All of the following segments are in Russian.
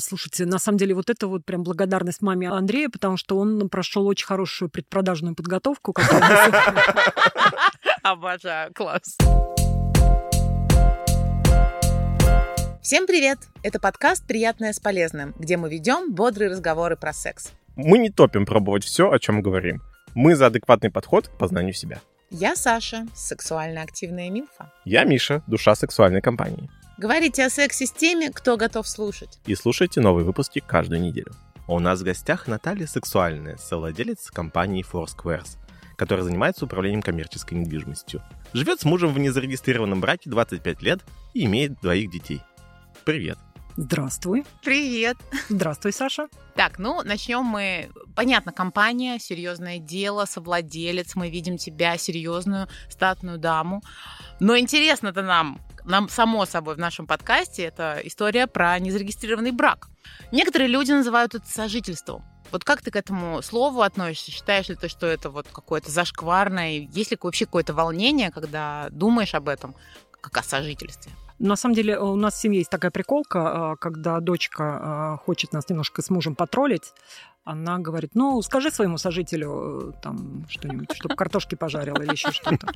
Слушайте, на самом деле вот это вот прям благодарность маме Андрея, потому что он прошел очень хорошую предпродажную подготовку. Обожаю, класс. Всем привет! Это подкаст «Приятное с полезным», где мы ведем бодрые разговоры про секс. Мы не топим пробовать все, о чем говорим. Мы за адекватный подход к познанию себя. Я Саша, сексуально активная мимфа. Я Миша, душа сексуальной компании. Говорите о сексе с теми, кто готов слушать. И слушайте новые выпуски каждую неделю. У нас в гостях Наталья сексуальная, совладелец компании Four Squares, которая занимается управлением коммерческой недвижимостью. Живет с мужем в незарегистрированном браке 25 лет и имеет 2 детей. Привет. Здравствуй. Привет. Здравствуй, Саша. Так, начнем мы. Понятно, компания, серьезное дело, совладелец. Мы видим тебя, серьезную, статную даму. Но интересно-то нам, само собой, в нашем подкасте, это история про незарегистрированный брак. Некоторые люди называют это сожительством. Вот как ты к этому слову относишься? Считаешь ли ты, что это вот какое-то зашкварное? Есть ли вообще какое-то волнение, когда думаешь об этом, как о сожительстве? На самом деле у нас в семье есть такая приколка, когда дочка хочет нас немножко с мужем потроллить, она говорит, скажи своему сожителю там что-нибудь, чтобы картошки пожарил или еще что-то.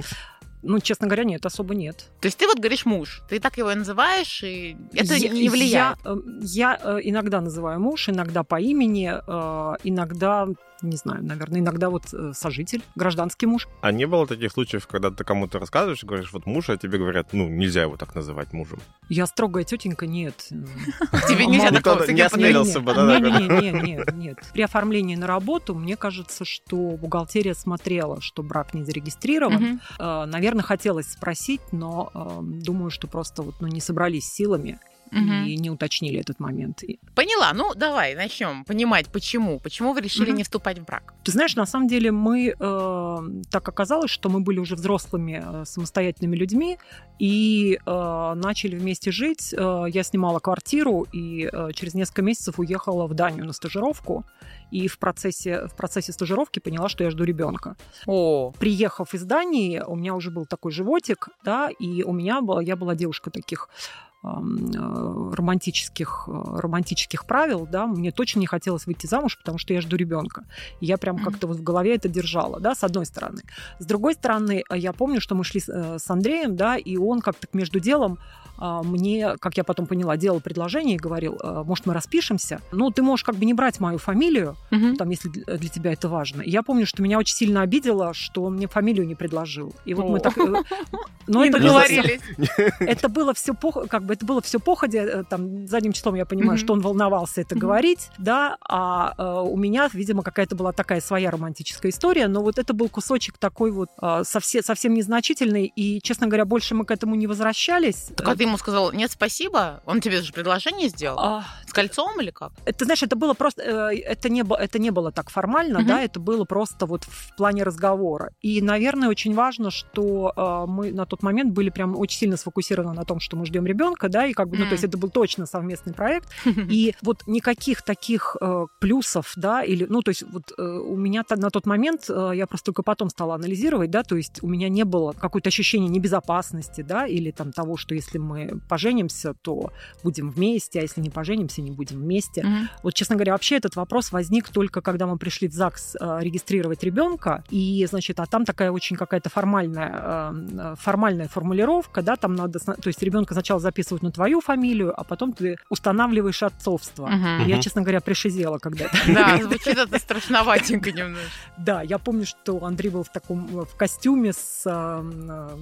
Честно говоря, особо нет. То есть ты вот говоришь муж, ты так его и называешь, и это не влияет? Я иногда называю муж, иногда по имени, иногда, не знаю, наверное, иногда вот сожитель, гражданский муж. А не было таких случаев, когда ты кому-то рассказываешь, говоришь, вот муж, а тебе говорят, нельзя его так называть мужем? Я строгая тетенька, нет. Тебе нельзя такого? Не осмелился бы, да? Нет. При оформлении на работу, мне кажется, что бухгалтерия смотрела, что брак не зарегистрирован. Наверное, хотелось спросить, но думаю, что просто не собрались силами и не уточнили этот момент. Поняла. Давай начнем понимать, почему. Почему вы решили не вступать в брак? Ты знаешь, на самом деле мы... так оказалось, что мы были уже взрослыми, самостоятельными людьми и начали вместе жить. Я снимала квартиру и через несколько месяцев уехала в Данию на стажировку. И в процессе стажировки поняла, что я жду ребенка. Приехав из Дании, у меня уже был такой животик, да, и я была девушка таких романтических правил, да, мне точно не хотелось выйти замуж, потому что я жду ребенка. И я прям как-то вот в голове это держала, да, с одной стороны. С другой стороны, я помню, что мы шли с Андреем, да, и он как-то между делом мне, как я потом поняла, делал предложение и говорил, может, мы распишемся? Ты можешь как бы не брать мою фамилию, там, если для тебя это важно. И я помню, что меня очень сильно обидело, что он мне фамилию не предложил. И вот мы так... Не договорились. Это было все походя, там, задним числом я понимаю, что он волновался это говорить, да, а у меня, видимо, какая-то была такая своя романтическая история, но вот это был кусочек такой вот совсем незначительный, и, честно говоря, больше мы к этому не возвращались. Так а ты ему сказал, нет, спасибо, он тебе же предложение сделал? С кольцом или как? Это, знаешь, это было просто, это не было так формально, да, это было просто вот в плане разговора. И, наверное, очень важно, что мы на тот момент были прям очень сильно сфокусированы на том, что мы ждем ребенка, да, и как бы, то есть это был точно совместный проект, и вот никаких таких плюсов, да, или, то есть вот у меня на тот момент, я просто только потом стала анализировать, да, то есть у меня не было какое-то ощущение небезопасности, да, или там того, что если мы поженимся, то будем вместе, а если не поженимся, не будем вместе. Вот, честно говоря, вообще этот вопрос возник только когда мы пришли в ЗАГС регистрировать ребенка, и, значит, а там такая очень какая-то формальная формулировка, да, там надо, то есть ребенка сначала записывают на твою фамилию, а потом ты устанавливаешь отцовство. Я, честно говоря, пришизела когда-то. Да, звучит это страшноватенько немножко. Да, я помню, что Андрей был в таком костюме с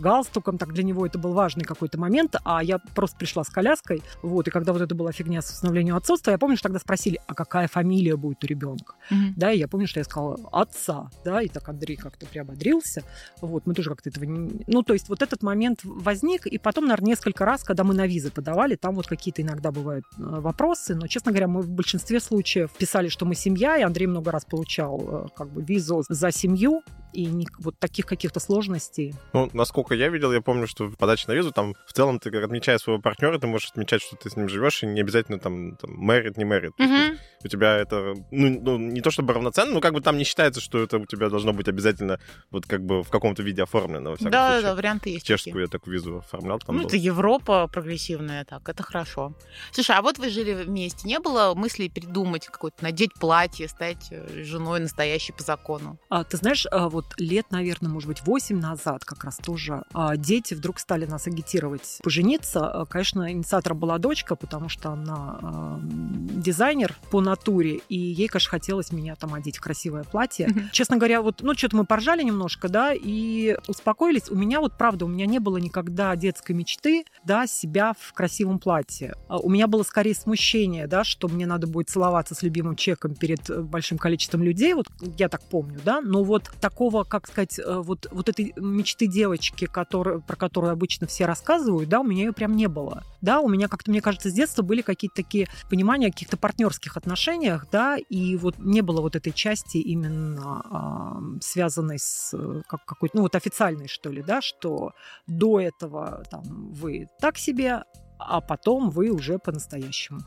галстуком, так для него это был важный какой-то момент, а я просто пришла с коляской, вот, и когда вот это была фигня с установлением отцовства, я помню, что тогда спросили, а какая фамилия будет у ребенка? Да, и я помню, что я сказала отца, да, и так Андрей как-то приободрился, вот, мы тоже как-то этого не... то есть вот этот момент возник, и потом, наверное, несколько раз, когда мы на визы подавали, там вот какие-то иногда бывают вопросы, но, честно говоря, мы в большинстве случаев писали, что мы семья, и Андрей много раз получал как бы визу за семью, и не, вот таких каких-то сложностей. Ну, насколько я видел, я помню, что в подаче на визу там в целом ты, отмечая своего партнера, ты можешь отмечать, что ты с ним живешь, и не обязательно там married, не married. Mm-hmm. У тебя это, ну, не то чтобы равноценно, но как бы там не считается, что это у тебя должно быть обязательно вот как бы в каком-то виде оформлено. Да, варианты есть. Чешскую я такую визу оформлял. Там ну, было. Это Европа прогрессивная, так, это хорошо. Слушай, а вот вы жили вместе, не было мысли придумать какое-то, надеть платье, стать женой настоящей по закону? А, ты знаешь, вот лет, наверное, может быть, 8 назад как раз тоже дети вдруг стали нас агитировать пожениться. Конечно, инициатором была дочка, потому что она дизайнер по натуре, и ей, конечно, хотелось меня там одеть в красивое платье. Mm-hmm. Честно говоря, вот, ну, что-то мы поржали немножко, да, и успокоились. У меня вот, правда, у меня не было никогда детской мечты, да, себя в красивом платье. У меня было скорее смущение, да, что мне надо будет целоваться с любимым человеком перед большим количеством людей, вот я так помню, да, но вот такого, как сказать, вот этой мечты девочки, про которую обычно все рассказывают, да, у меня ее прям не было. Да, у меня как-то, мне кажется, с детства были какие-то такие понимания о каких-то партнерских отношениях, да, и вот не было вот этой части именно связанной с как, какой-то, ну вот официальной, что ли, да, что до этого там вы так себе, а потом вы уже по-настоящему.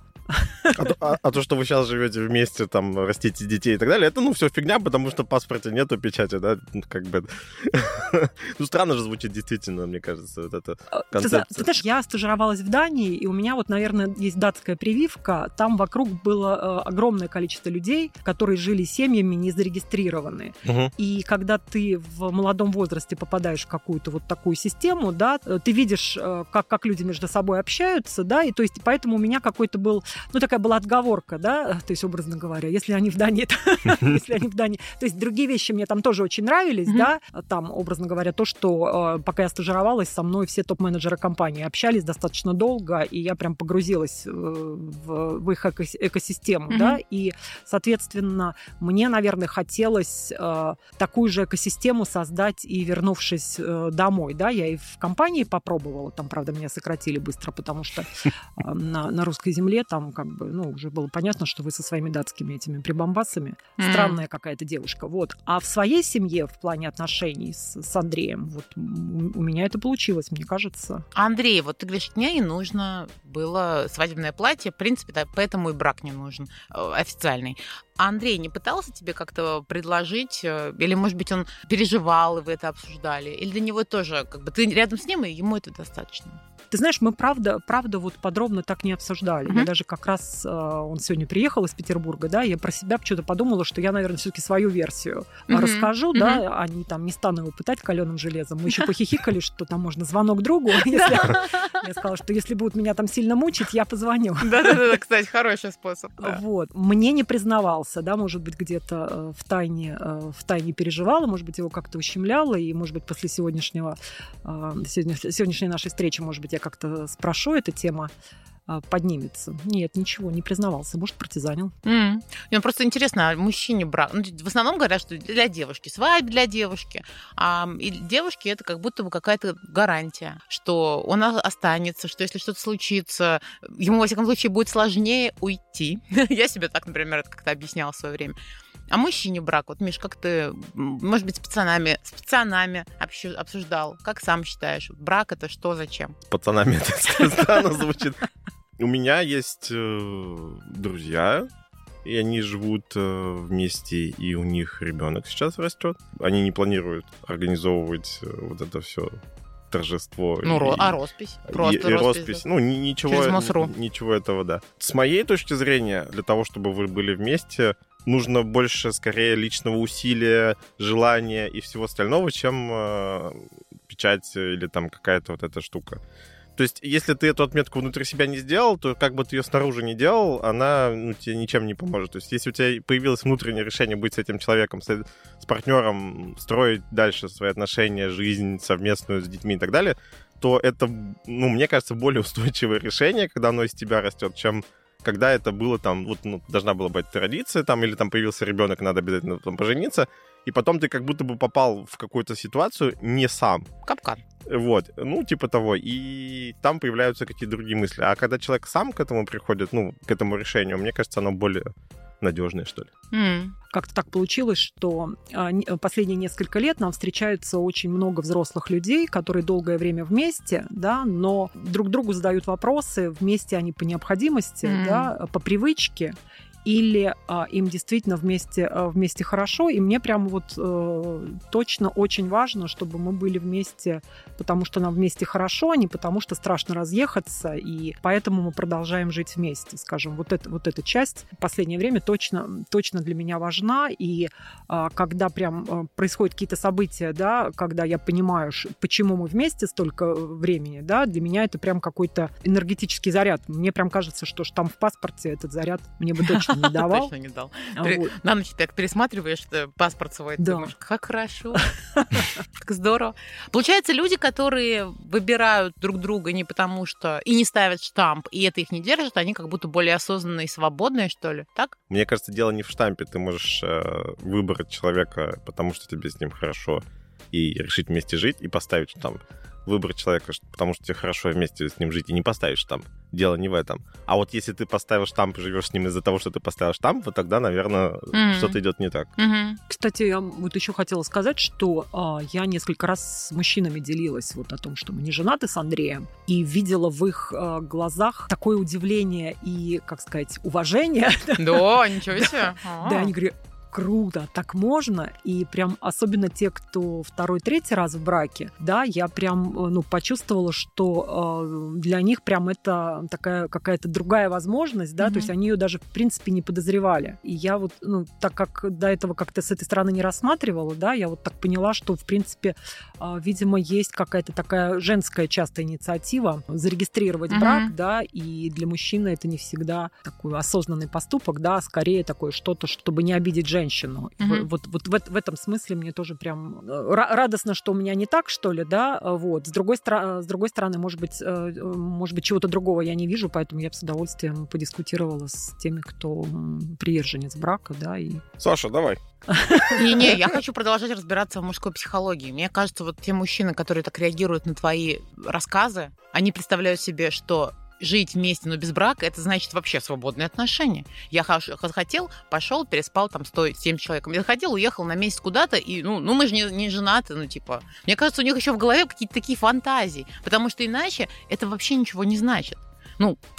А то, что вы сейчас живете вместе, там, растите детей и так далее, это, ну, все фигня, потому что в паспорте нету печати, да, ну, как бы. Ну, странно же звучит действительно, мне кажется, вот эта концепция. Ты знаешь, я стажировалась в Дании, и у меня вот, наверное, есть датская прививка, там вокруг было огромное количество людей, которые жили семьями не зарегистрированы. Угу. И когда ты в молодом возрасте попадаешь в какую-то вот такую систему, да, ты видишь, как люди между собой общаются, да, и то есть поэтому у меня какой-то был... Ну, такая была отговорка, да, то есть, образно говоря, если они в Дании, то есть, другие вещи мне там тоже очень нравились, да, там, образно говоря, то, что пока я стажировалась, со мной все топ-менеджеры компании общались достаточно долго, и я прям погрузилась в их экосистему, да, и, соответственно, мне, наверное, хотелось такую же экосистему создать и вернувшись домой, да, я и в компании попробовала, там, правда, меня сократили быстро, потому что на русской земле там как бы, ну, уже было понятно, что вы со своими датскими этими прибамбасами. Странная какая-то девушка, вот. А в своей семье в плане отношений с Андреем, вот, у меня это получилось, мне кажется. Андрей, вот ты говоришь, мне не нужно было свадебное платье, в принципе, да, поэтому и брак не нужен официальный. Андрей не пытался тебе как-то предложить? Или, может быть, он переживал, и вы это обсуждали? Или для него тоже, как бы, ты рядом с ним, и ему это достаточно? Ты знаешь, мы правда вот подробно так не обсуждали. Mm-hmm. Я даже как раз, он сегодня приехал из Петербурга, да, я про себя что-то подумала, что я, наверное, все-таки свою версию расскажу, да, они там не станут его пытать каленым железом. Мы еще похихикали, что там можно звонок другу. Я сказала, что если будут меня там сильно мучить, я позвоню. Да-да-да, кстати, хороший способ. Вот. Мне не признавался, да, может быть, где-то в тайне переживала, может быть, его как-то ущемляло, и, может быть, после сегодняшней нашей встречи, может быть, я как-то спрошу, эта тема поднимется. Нет, ничего, не признавался. Может, партизанил. Мне просто интересно, а мужчине брак... Ну, в основном говорят, что для девушки. Свадьба для девушки. А девушке это как будто бы какая-то гарантия, что он останется, что если что-то случится, ему, во всяком случае, будет сложнее уйти. Я себе так, например, это как-то объясняла в свое время. А мужчине брак, вот, Миш, как ты, может быть, с пацанами обсуждал? Как сам считаешь, брак это что, зачем? С пацанами это странно звучит. У меня есть друзья, и они живут вместе, и у них ребенок сейчас растет. Они не планируют организовывать вот это все торжество. Ну, а роспись? Просто роспись. Ну, ничего этого, да. С моей точки зрения, для того, чтобы вы были вместе, нужно больше, скорее, личного усилия, желания и всего остального, чем печать или там какая-то вот эта штука. То есть, если ты эту отметку внутри себя не сделал, то как бы ты ее снаружи не делал, она, ну, тебе ничем не поможет. То есть, если у тебя появилось внутреннее решение быть с этим человеком, с партнером, строить дальше свои отношения, жизнь совместную с детьми и так далее, то это, ну, мне кажется, более устойчивое решение, когда оно из тебя растет, чем когда это было там, вот, ну, должна была быть традиция, там, или там появился ребенок, надо обязательно там пожениться, и потом ты как будто бы попал в какую-то ситуацию не сам. Капкан. Вот, ну, типа того, и там появляются какие-то другие мысли. А когда человек сам к этому приходит, ну, к этому решению, мне кажется, оно более надежные, что ли. Как-то так получилось, что последние несколько лет нам встречается очень много взрослых людей, которые долгое время вместе, да, но друг другу задают вопросы, вместе они по необходимости, да, по привычке, или им действительно вместе хорошо, и мне прям вот точно очень важно, чтобы мы были вместе, потому что нам вместе хорошо, а не потому что страшно разъехаться, и поэтому мы продолжаем жить вместе, скажем. Вот эта часть в последнее время точно для меня важна, и когда прям происходят какие-то события, да, когда я понимаю, почему мы вместе столько времени, да, для меня это прям какой-то энергетический заряд. Мне прям кажется, что штамп в паспорте этот заряд мне бы точно не давал. Точно не дал. Вот. На ночь так пересматриваешь паспорт свой, да. Думаешь, как хорошо, как здорово. Получается, люди, которые выбирают друг друга не потому что... и не ставят штамп, и это их не держит, они как будто более осознанные и свободные, что ли, так? Мне кажется, дело не в штампе. Ты можешь выбрать человека, потому что тебе с ним хорошо, и решить вместе жить, и поставить штамп. Выбрать человека, потому что тебе хорошо вместе с ним жить, и не поставишь штамп. Дело не в этом. А вот если ты поставил штамп и живешь с ним из-за того, что ты поставил штамп, вот тогда, наверное, что-то идет не так. Кстати, я вот еще хотела сказать, что я несколько раз с мужчинами делилась вот о том, что мы не женаты с Андреем, и видела в их глазах такое удивление и, как сказать, уважение. Да, ничего себе. Да, они говорят... круто, так можно, и прям особенно те, кто второй-третий раз в браке, да, я прям почувствовала, что для них прям это такая какая-то другая возможность, да, то есть они ее даже в принципе не подозревали, и я вот, так как до этого как-то с этой стороны не рассматривала, да, я вот так поняла, что в принципе, видимо, есть какая-то такая женская частая инициатива зарегистрировать брак, да, и для мужчины это не всегда такой осознанный поступок, да, скорее такое что-то, чтобы не обидеть женщину. Вот в этом смысле мне тоже прям радостно, что у меня не так, что ли, да, вот. С другой стороны, может быть, чего-то другого я не вижу, поэтому я бы с удовольствием подискутировала с теми, кто приверженец брака, да, и... Саша, давай. Не, я хочу продолжать разбираться в мужской психологии. Мне кажется, вот те мужчины, которые так реагируют на твои рассказы, они представляют себе, что жить вместе, но без брака, это значит вообще свободные отношения. Я хотел, пошел, переспал там 107 человек. Я хотел, уехал на месяц куда-то, и, мы же не женаты, Мне кажется, у них еще в голове какие-то такие фантазии, потому что иначе это вообще ничего не значит.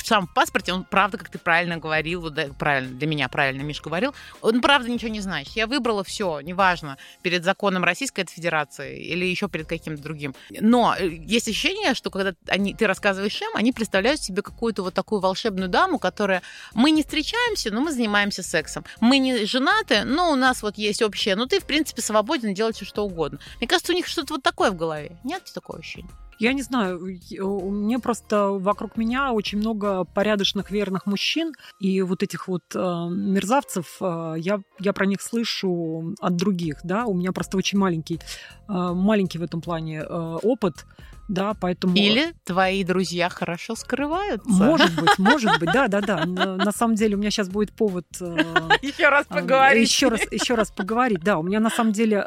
Сам в паспорте, он правда, как ты правильно говорил, правильно, для меня правильно Миш говорил, он правда ничего не значит. Я выбрала все, неважно, перед законом Российской Федерации или еще перед каким-то другим. Но есть ощущение, что когда ты рассказываешь им, они представляют себе какую-то вот такую волшебную даму, которая... Мы не встречаемся, но мы занимаемся сексом. Мы не женаты, но у нас вот есть общее... ты, в принципе, свободен делать все, что угодно. Мне кажется, у них что-то вот такое в голове. Нет такого ощущения? Я не знаю, мне просто вокруг меня очень много порядочных, верных мужчин, и вот этих вот мерзавцев, я про них слышу от других, да, у меня просто очень маленький в этом плане опыт, да, поэтому... Или твои друзья хорошо скрываются. Может быть, да. На самом деле у меня сейчас будет повод... Еще раз поговорить, да. У меня на самом деле,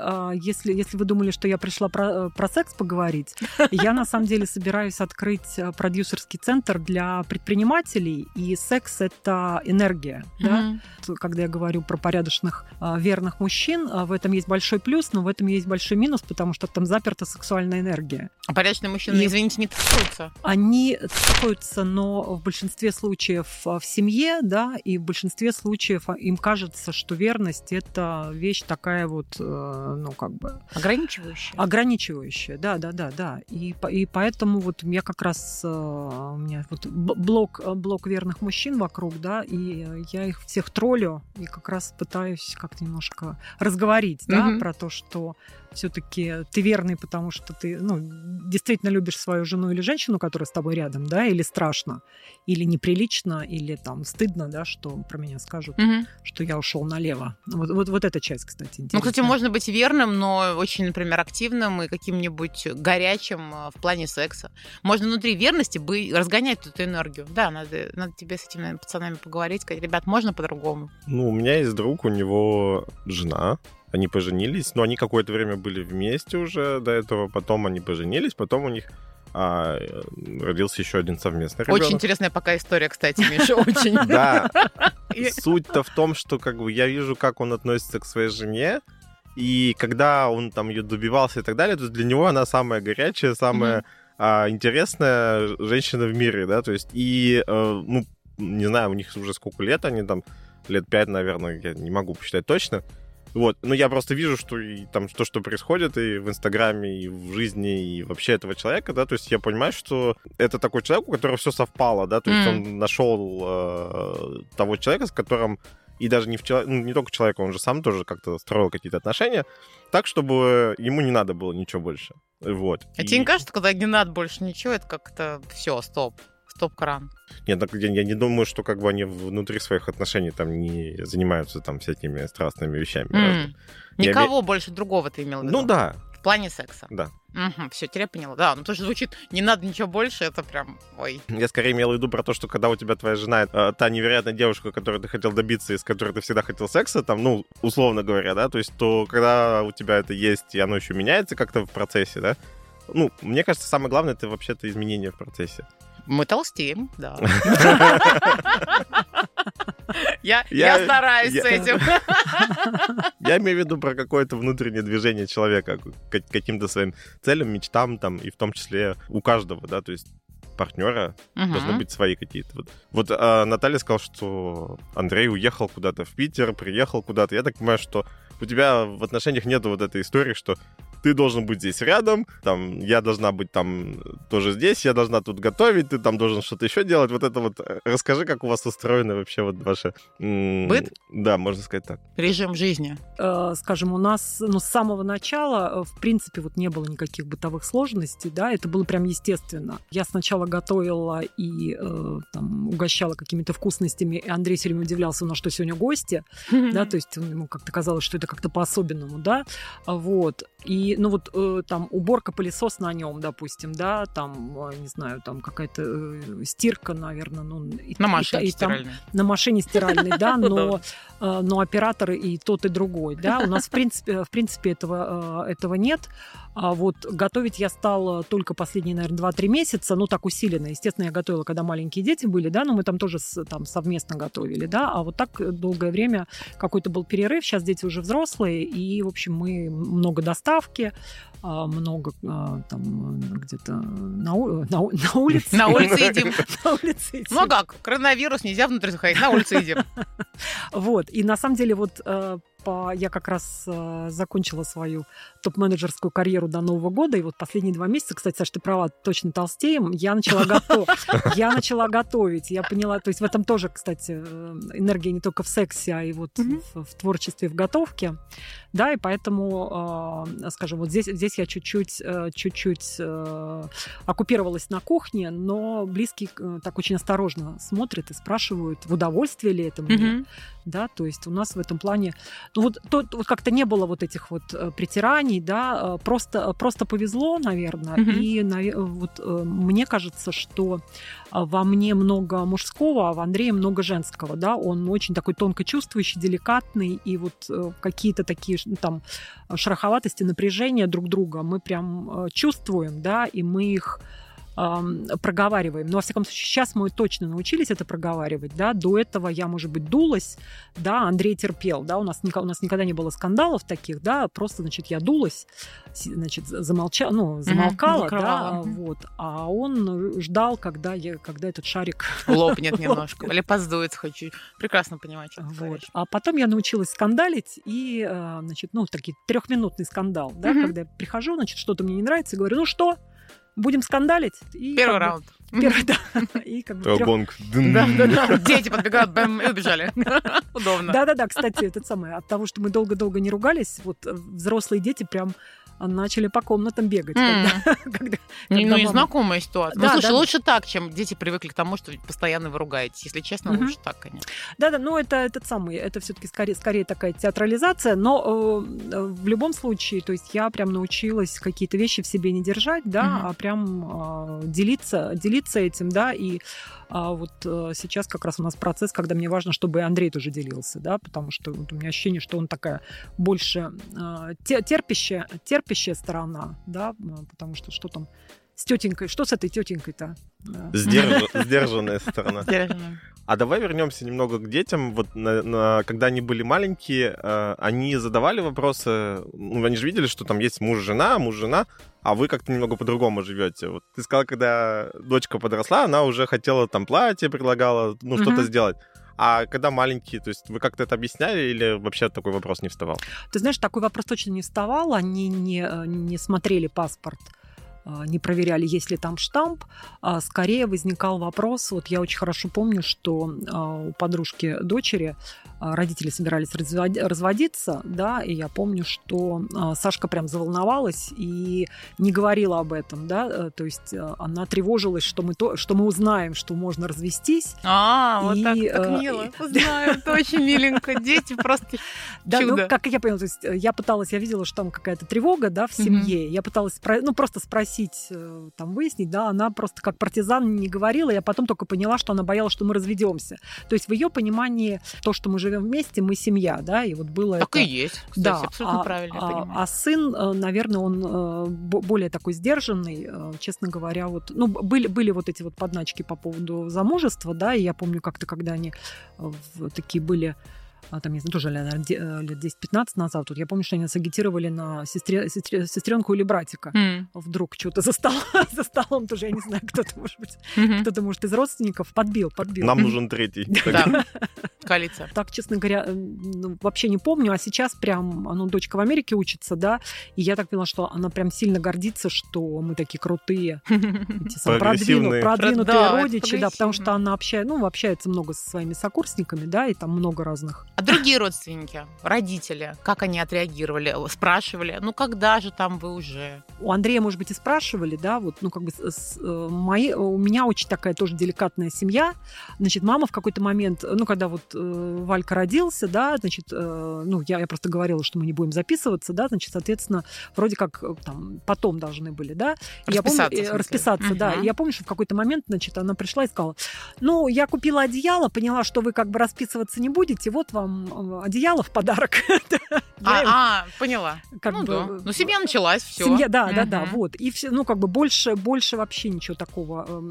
если вы думали, что я пришла про секс поговорить, я на самом деле собираюсь открыть продюсерский центр для предпринимателей, и секс — это энергия, да. Когда я говорю про порядочных, верных мужчин, в этом есть большой плюс, но в этом есть большой минус, потому что там заперта сексуальная энергия. А порядочные мужчины, извините, не трахаются. Они трахаются, но в большинстве случаев в семье, да, и в большинстве случаев им кажется, что верность — это вещь такая вот, ограничивающая. Ограничивающая, да. И поэтому вот я как раз... У меня вот блок верных мужчин вокруг, да, и я их всех троллю, и как раз пытаюсь как-то немножко разговорить, да, про то, что все-таки ты верный, потому что ты, действительно любишь свою жену или женщину, которая с тобой рядом, да, или страшно, или неприлично, или там стыдно, да, что про меня скажут, что я ушел налево. Вот эта часть, кстати, интересная. Кстати, можно быть верным, но очень, например, активным и каким-нибудь горячим в плане секса. Можно внутри верности разгонять эту энергию. Да, надо тебе с этими пацанами поговорить, сказать, ребят, можно по-другому? У меня есть друг, у него жена. Они поженились, но они какое-то время были вместе уже до этого, потом они поженились, потом у них родился еще один совместный ребенок. Очень интересная пока история, кстати, Миша, очень. Да. Суть-то в том, что как бы я вижу, как он относится к своей жене, и когда он там ее добивался и так далее, то для него она самая горячая, самая интересная женщина в мире, да, то есть, и, ну, не знаю, у них уже сколько лет, они там, лет 5, наверное, я не могу посчитать точно, вот, но я просто вижу, что и, там то, что происходит и в Инстаграме, и в жизни, и вообще этого человека, да, то есть я понимаю, что это такой человек, у которого все совпало, да, то есть он нашел того человека, с которым, и даже не, не только человека, он же сам тоже как-то строил какие-то отношения, так, чтобы ему не надо было ничего больше, вот. А тебе не кажется, когда не надо больше ничего, это как-то все, стоп-кран? Нет, я не думаю, что как бы они внутри своих отношений там не занимаются там всякими страстными вещами. Никого больше другого ты имел в виду? Ну да. В плане секса? Да. Угу, все, теперь я поняла. Да, ну то, что звучит «не надо ничего больше», это прям ой. Я скорее имел в виду про то, что когда у тебя твоя жена, та невероятная девушка, которую ты хотел добиться, из которой ты всегда хотел секса, там, ну, условно говоря, да, то есть то, когда у тебя это есть, и оно еще меняется как-то в процессе, да, ну, мне кажется, самое главное — это вообще-то изменения в процессе. Мы толстеем, да. Я стараюсь с этим. Я имею в виду про какое-то внутреннее движение человека к каким-то своим целям, мечтам, там, и в том числе у каждого, да, то есть партнера должны быть свои какие-то. Вот Наталья сказала, что Андрей уехал куда-то в Питер, приехал куда-то. Я так понимаю, что у тебя в отношениях нет вот этой истории, что ты должен быть здесь рядом, там, я должна быть там тоже здесь, я должна тут готовить, ты там должен что-то еще делать. Вот это вот. Расскажи, как у вас устроено вообще вот ваше... Быт? Да, можно сказать так. Режим жизни. Скажем, у нас, ну, с самого начала, в принципе, вот не было никаких бытовых сложностей, да, это было прям естественно. Я сначала готовила и там угощала какими-то вкусностями, и Андрей все время удивлялся, у нас что сегодня гости, да, то есть ему как-то казалось, что это как-то по-особенному, да, вот. И, ну, вот там уборка, пылесос на нем, допустим, да, там, не знаю, там какая-то стирка, наверное, ну... На машине стиральной. На машине стиральной, да, но операторы и тот, и другой, да. У нас, в принципе, этого нет. А вот готовить я стала только последние, наверное, 2-3 месяца, ну, так усиленно. Естественно, я готовила, когда маленькие дети были, да, но мы там тоже там совместно готовили, да, а вот так долгое время какой-то был перерыв, сейчас дети уже взрослые, и, в общем, мы много доставки, много там где-то на улице. На улице едим. Ну как, коронавирус, нельзя внутрь заходить, на улице едим. Вот, и на самом деле вот... Я как раз закончила свою топ-менеджерскую карьеру до Нового года, и вот последние 2 месяца, кстати, Саш, ты права, точно толстеем, я начала готовить, я поняла, то есть в этом тоже, кстати, энергия не только в сексе, а и вот в творчестве, в готовке, да, и поэтому, скажем, вот здесь я чуть-чуть оккупировалась на кухне, но близкие так очень осторожно смотрят и спрашивают, в удовольствие ли это мне, да, то есть у нас в этом плане ну, вот как-то не было вот этих вот притираний, да, просто повезло, наверное, и вот мне кажется, что во мне много мужского, а в Андрее много женского, да, он очень такой тонко чувствующий, деликатный, и вот какие-то такие там шероховатости, напряжения друг друга мы прям чувствуем, да, и мы их проговариваем. Но, во всяком случае, сейчас мы точно научились это проговаривать, да, до этого я, может быть, дулась, да, Андрей терпел, да, у нас никогда не было скандалов таких, да, просто, значит, я дулась, значит, замолкала, да, вот, а он ждал, когда этот шарик... Лопнет немножко, или поздуется хоть чуть. Прекрасно понимаю, что ты говоришь. А потом я научилась скандалить, и, значит, ну, такие 3-минутный скандал, да, когда я прихожу, значит, что-то мне не нравится, и говорю, ну что, будем скандалить. И первый раунд. Первый, да. И как бы трёх... да. Дети подбегают, бэм, и убежали. Удобно. Да-да-да, кстати, это самое. От того, что мы долго-долго не ругались, вот взрослые дети прям начали по комнатам бегать. Ну, незнакомая ситуация. Ну, слушай, лучше так, чем дети привыкли к тому, что постоянно вы ругаетесь. Если честно, лучше так, конечно. Да-да, ну, это этот самый, это все-таки скорее такая театрализация, но в любом случае, то есть я прям научилась какие-то вещи в себе не держать, да, а прям делиться этим, да, и вот сейчас как раз у нас процесс, когда мне важно, чтобы Андрей тоже делился, да, потому что вот у меня ощущение, что он такая больше терпящая сторона, да, потому что что там с тетенькой. Что с этой тетенькой-то? Сдержанная сторона. А давай вернемся немного к детям. Вот когда они были маленькие, они задавали вопросы. Ну, они же видели, что там есть муж-жена, а вы как-то немного по-другому живете. Вот ты сказала, когда дочка подросла, она уже хотела там платье, предлагала, ну, что-то сделать. А когда маленькие, то есть вы как-то это объясняли или вообще такой вопрос не вставал? Ты знаешь, такой вопрос точно не вставал. Они не смотрели паспорт, не проверяли, есть ли там штамп. Скорее возникал вопрос. Вот я очень хорошо помню, что у подружки дочери родители собирались разводиться, да, и я помню, что Сашка прям заволновалась и не говорила об этом, да, то есть она тревожилась, что мы узнаем, что можно развестись. Вот так мило. Узнаем, это очень миленько. Дети просто чудо. Да, ну, как я поняла, то есть я видела, что там какая-то тревога, да, в семье. Я пыталась, просто спросить, там выяснить, да, она просто как партизан не говорила, я потом только поняла, что она боялась, что мы разведемся. То есть в ее понимании то, что мы живем вместе, мы семья, да, и вот было так это... Так и есть, кстати, да, абсолютно правильно я понимаю. А сын, наверное, он более такой сдержанный, честно говоря, вот, ну, были вот эти вот подначки по поводу замужества, да, и я помню как-то, когда они такие были... там, не знаю, тоже, наверное, лет 10-15 назад, вот я помню, что они нас агитировали на сестренку или братика. Вдруг что-то за столом тоже, я не знаю, кто-то, может быть, кто-то, может, из родственников подбил. Нам нужен третий. Да, коалиция. Так, честно говоря, вообще не помню, а сейчас прям, дочка в Америке учится, да, и я так поняла, что она прям сильно гордится, что мы такие крутые, продвинутые родичи, да, потому что она общается много со своими сокурсниками, да, и там много разных. А другие родственники, родители, как они отреагировали? Спрашивали, когда же там вы уже? У Андрея, может быть, и спрашивали, да, вот, у меня очень такая тоже деликатная семья. Значит, мама в какой-то момент, когда вот Валька родился, да, значит, я просто говорила, что мы не будем записываться, да, значит, соответственно, вроде как там потом должны были, да. Расписаться, да. Я помню, что в какой-то момент, значит, она пришла и сказала, я купила одеяло, поняла, что вы как бы расписываться не будете, вот вам одеяло в подарок. Поняла. Семья началась, все. Семья, да, вот. И больше вообще ничего такого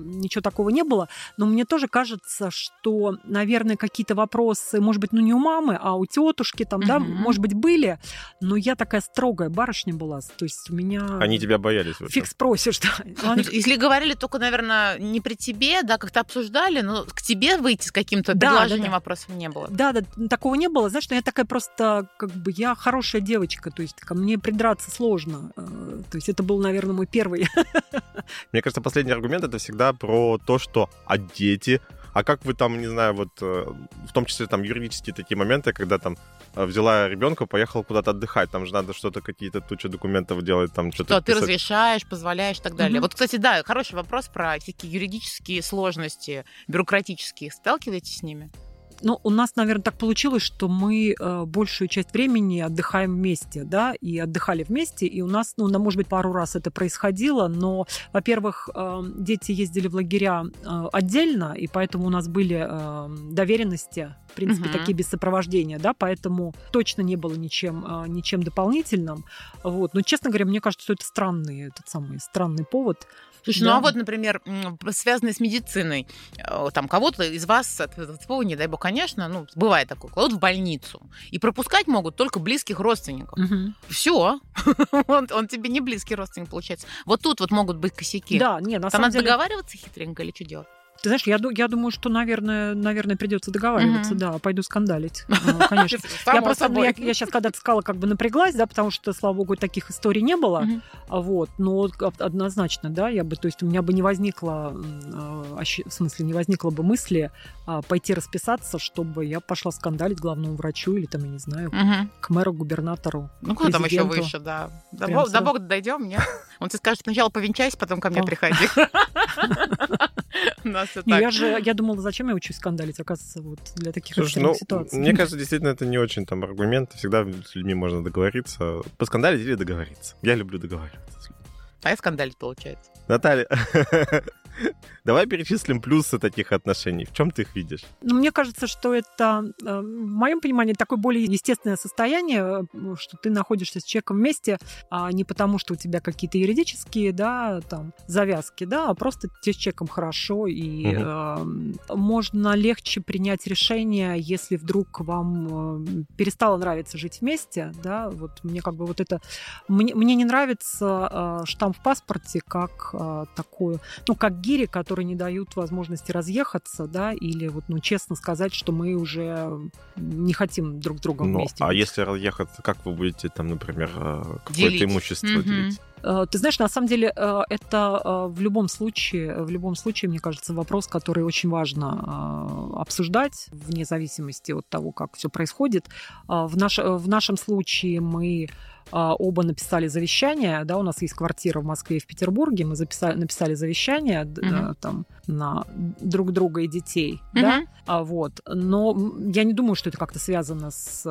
не было. Но мне тоже кажется, что, наверное, какие-то вопросы, может быть, не у мамы, а у тетушки там, да, может быть, были. Но я такая строгая барышня была, то есть у меня... Они тебя боялись вообще. Фиг спросишь, да. Если говорили только, наверное, не при тебе, да, как-то обсуждали, но к тебе выйти с каким-то предложением вопросов не было. Да, такого не было. Знаешь, я такая просто, я хорошая девочка, то есть ко мне придраться сложно. То есть это был, наверное, мой первый. Мне кажется, последний аргумент — это всегда про то, что «а дети?». А как вы там, не знаю, вот в том числе там юридические такие моменты, когда там взяла ребенка, поехала куда-то отдыхать, там же надо что-то, какие-то тучи документов делать, там что-то писать. Ты разрешаешь, позволяешь и так далее. Вот, кстати, да, хороший вопрос про всякие юридические сложности, бюрократические. Сталкиваетесь с ними? У нас, наверное, так получилось, что мы большую часть времени отдыхаем вместе, да, и отдыхали вместе, и у нас, может быть, пару раз это происходило, но, во-первых, дети ездили в лагеря отдельно, и поэтому у нас были доверенности, в принципе, такие без сопровождения, да, поэтому точно не было ничем дополнительным, вот. Но, честно говоря, мне кажется, что это странный повод. Слушай, да. Например, связанные с медициной, там кого-то из вас, не дай бог, конечно, бывает такое, кладут в больницу, и пропускать могут только близких родственников. Все, он тебе не близкий родственник получается. Вот тут вот могут быть косяки. Да, нет, на самом деле... надо договариваться хитренько или что делать? Ты знаешь, я думаю, что, наверное, придется договариваться, да, пойду скандалить, конечно. Я сейчас когда-то сказала, как бы напряглась, да, потому что, слава богу, таких историй не было, вот, но однозначно, да, у меня бы не возникло, не возникло бы мысли пойти расписаться, чтобы я пошла скандалить главному врачу или там, я не знаю, к мэру, губернатору, кто там еще выше, да. До Бога дойдем, нет? Он тебе скажет, сначала повенчайся, потом ко мне приходи. Я думала, зачем я учусь скандалить, оказывается, вот для таких экстренных ситуаций. Мне кажется, действительно, это не очень там аргумент. Всегда с людьми можно договориться. Поскандалить или договориться. Я люблю договориться. А я скандалить, получается. Наталья, Давай перечислим плюсы таких отношений. В чем ты их видишь? Ну, мне кажется, что это, в моем понимании, такое более естественное состояние, что ты находишься с человеком вместе, а не потому, что у тебя какие-то юридические, да, там, завязки, да, а просто тебе с человеком хорошо, и можно легче принять решение, если вдруг вам перестало нравиться жить вместе, да, вот мне как бы вот это... Мне не нравится штамп в паспорте как такое, ну, как гири, которые не дают возможности разъехаться, да, или вот, ну, честно сказать, что мы уже не хотим друг с другом вместе. А если разъехаться, как вы будете там, например, какое-то имущество делить? Ты знаешь, на самом деле, это в любом случае, мне кажется, вопрос, который очень важно обсуждать, вне зависимости от того, как все происходит. В нашем случае мы оба написали завещание, да, у нас есть квартира в Москве и в Петербурге, мы написали завещание там, на друг друга и детей, да, вот. Но я не думаю, что это как-то связано с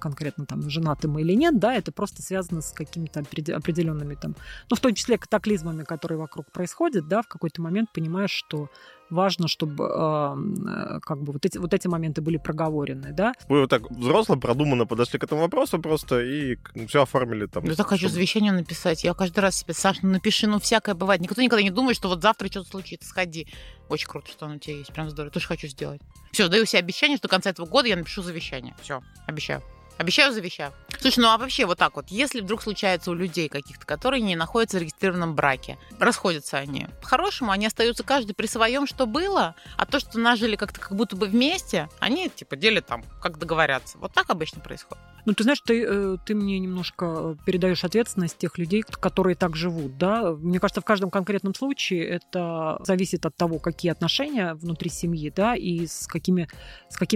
конкретно там женатым или нет, да, это просто связано с какими-то определенными там, ну, в том числе катаклизмами, которые вокруг происходят, да, в какой-то момент понимаешь, что важно, чтобы как бы вот эти моменты были проговорены, да? Вы вот так взросло, продуманно подошли к этому вопросу просто и все оформили там. Я так хочу завещание написать. Я каждый раз себе: Саш, ну напиши, ну всякое бывает. Никто никогда не думает, что вот завтра что-то случится, сходи. Очень круто, что оно у тебя есть, прям здорово. Тоже хочу сделать. Все, даю себе обещание, что до конца этого года я напишу завещание. Все, обещаю. Обещаю, завещаю. Слушай, ну а вообще вот так вот, если вдруг случается у людей каких-то, которые не находятся в регистрированном браке, расходятся они, по-хорошему они остаются каждый при своем, что было, а то, что нажили как-то как будто бы вместе, они типа делят там, как договорятся. Вот так обычно происходит. Ну, ты знаешь, ты мне немножко передаешь ответственность тех людей, которые так живут, да? Мне кажется, в каждом конкретном случае это зависит от того, какие отношения внутри семьи, да, и с какими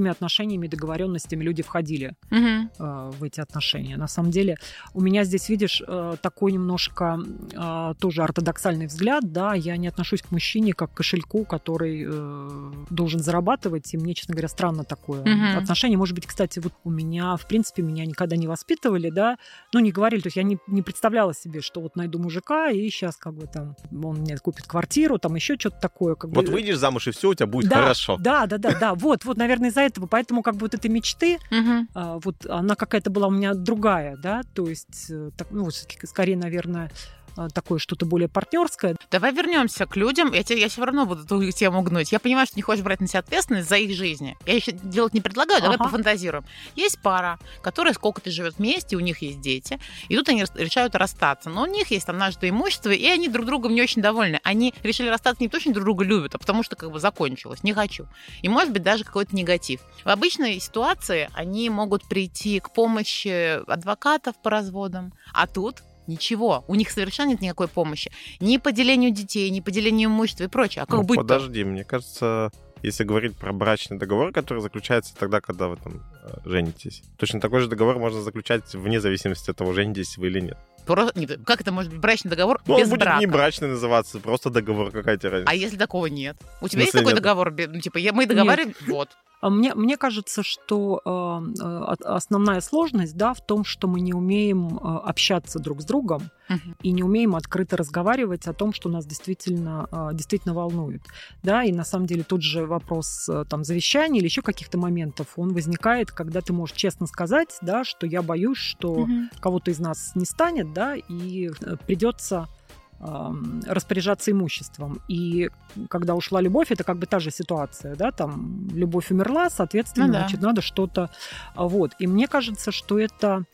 отношениями и договоренностями люди входили в эти отношения. На самом деле, у меня здесь, видишь, такой немножко тоже ортодоксальный взгляд, да, я не отношусь к мужчине как к кошельку, который должен зарабатывать, и мне, честно говоря, странно такое отношение. Может быть, кстати, вот у меня, в принципе, меня никогда не воспитывали, да, ну, не говорили, то есть я не представляла себе, что вот найду мужика, и сейчас как бы там он мне купит квартиру, там еще что-то такое. Как вот бы... выйдешь замуж, и все у тебя будет хорошо. Да, вот, наверное, из-за этого, поэтому как бы вот этой мечты, вот она какая-то была у меня другая, да, то есть, так, ну, скорее, наверное, такое что-то более партнерское. Давай вернемся к людям. Я все равно буду эту тему гнуть. Я понимаю, что не хочешь брать на себя ответственность за их жизни. Я еще делать не предлагаю, давай пофантазируем. Есть пара, которая сколько-то живет вместе, у них есть дети, и тут они решают расстаться. Но у них есть там нажитое имущество, и они друг другом не очень довольны. Они решили расстаться не потому, что друг друга любят, а потому что как бы закончилось, не хочу. И может быть даже какой-то негатив. В обычной ситуации они могут прийти к помощи адвокатов по разводам, а тут ничего. У них совершенно нет никакой помощи. Ни по делению детей, ни по делению имущества и прочее. А как быть-то? Подожди, мне кажется, если говорить про брачный договор, который заключается тогда, когда вы там женитесь, точно такой же договор можно заключать вне зависимости от того, женитесь вы или нет. Нет, как это может быть брачный договор без брака? Он будет не брачный называться, просто договор, какая-то разница. А если такого нет? У тебя есть такой договор? Ну, типа, мы договариваемся, вот. Мне кажется, что основная сложность, да, в том, что мы не умеем общаться друг с другом и не умеем открыто разговаривать о том, что нас действительно волнует. Да? И на самом деле тот же вопрос там, завещания или еще каких-то моментов, он возникает, когда ты можешь честно сказать, да, что я боюсь, что кого-то из нас не станет, да, и придется распоряжаться имуществом. И когда ушла любовь, это как бы та же ситуация, да, там любовь умерла, соответственно, значит, надо что-то... Вот. И мне кажется, что это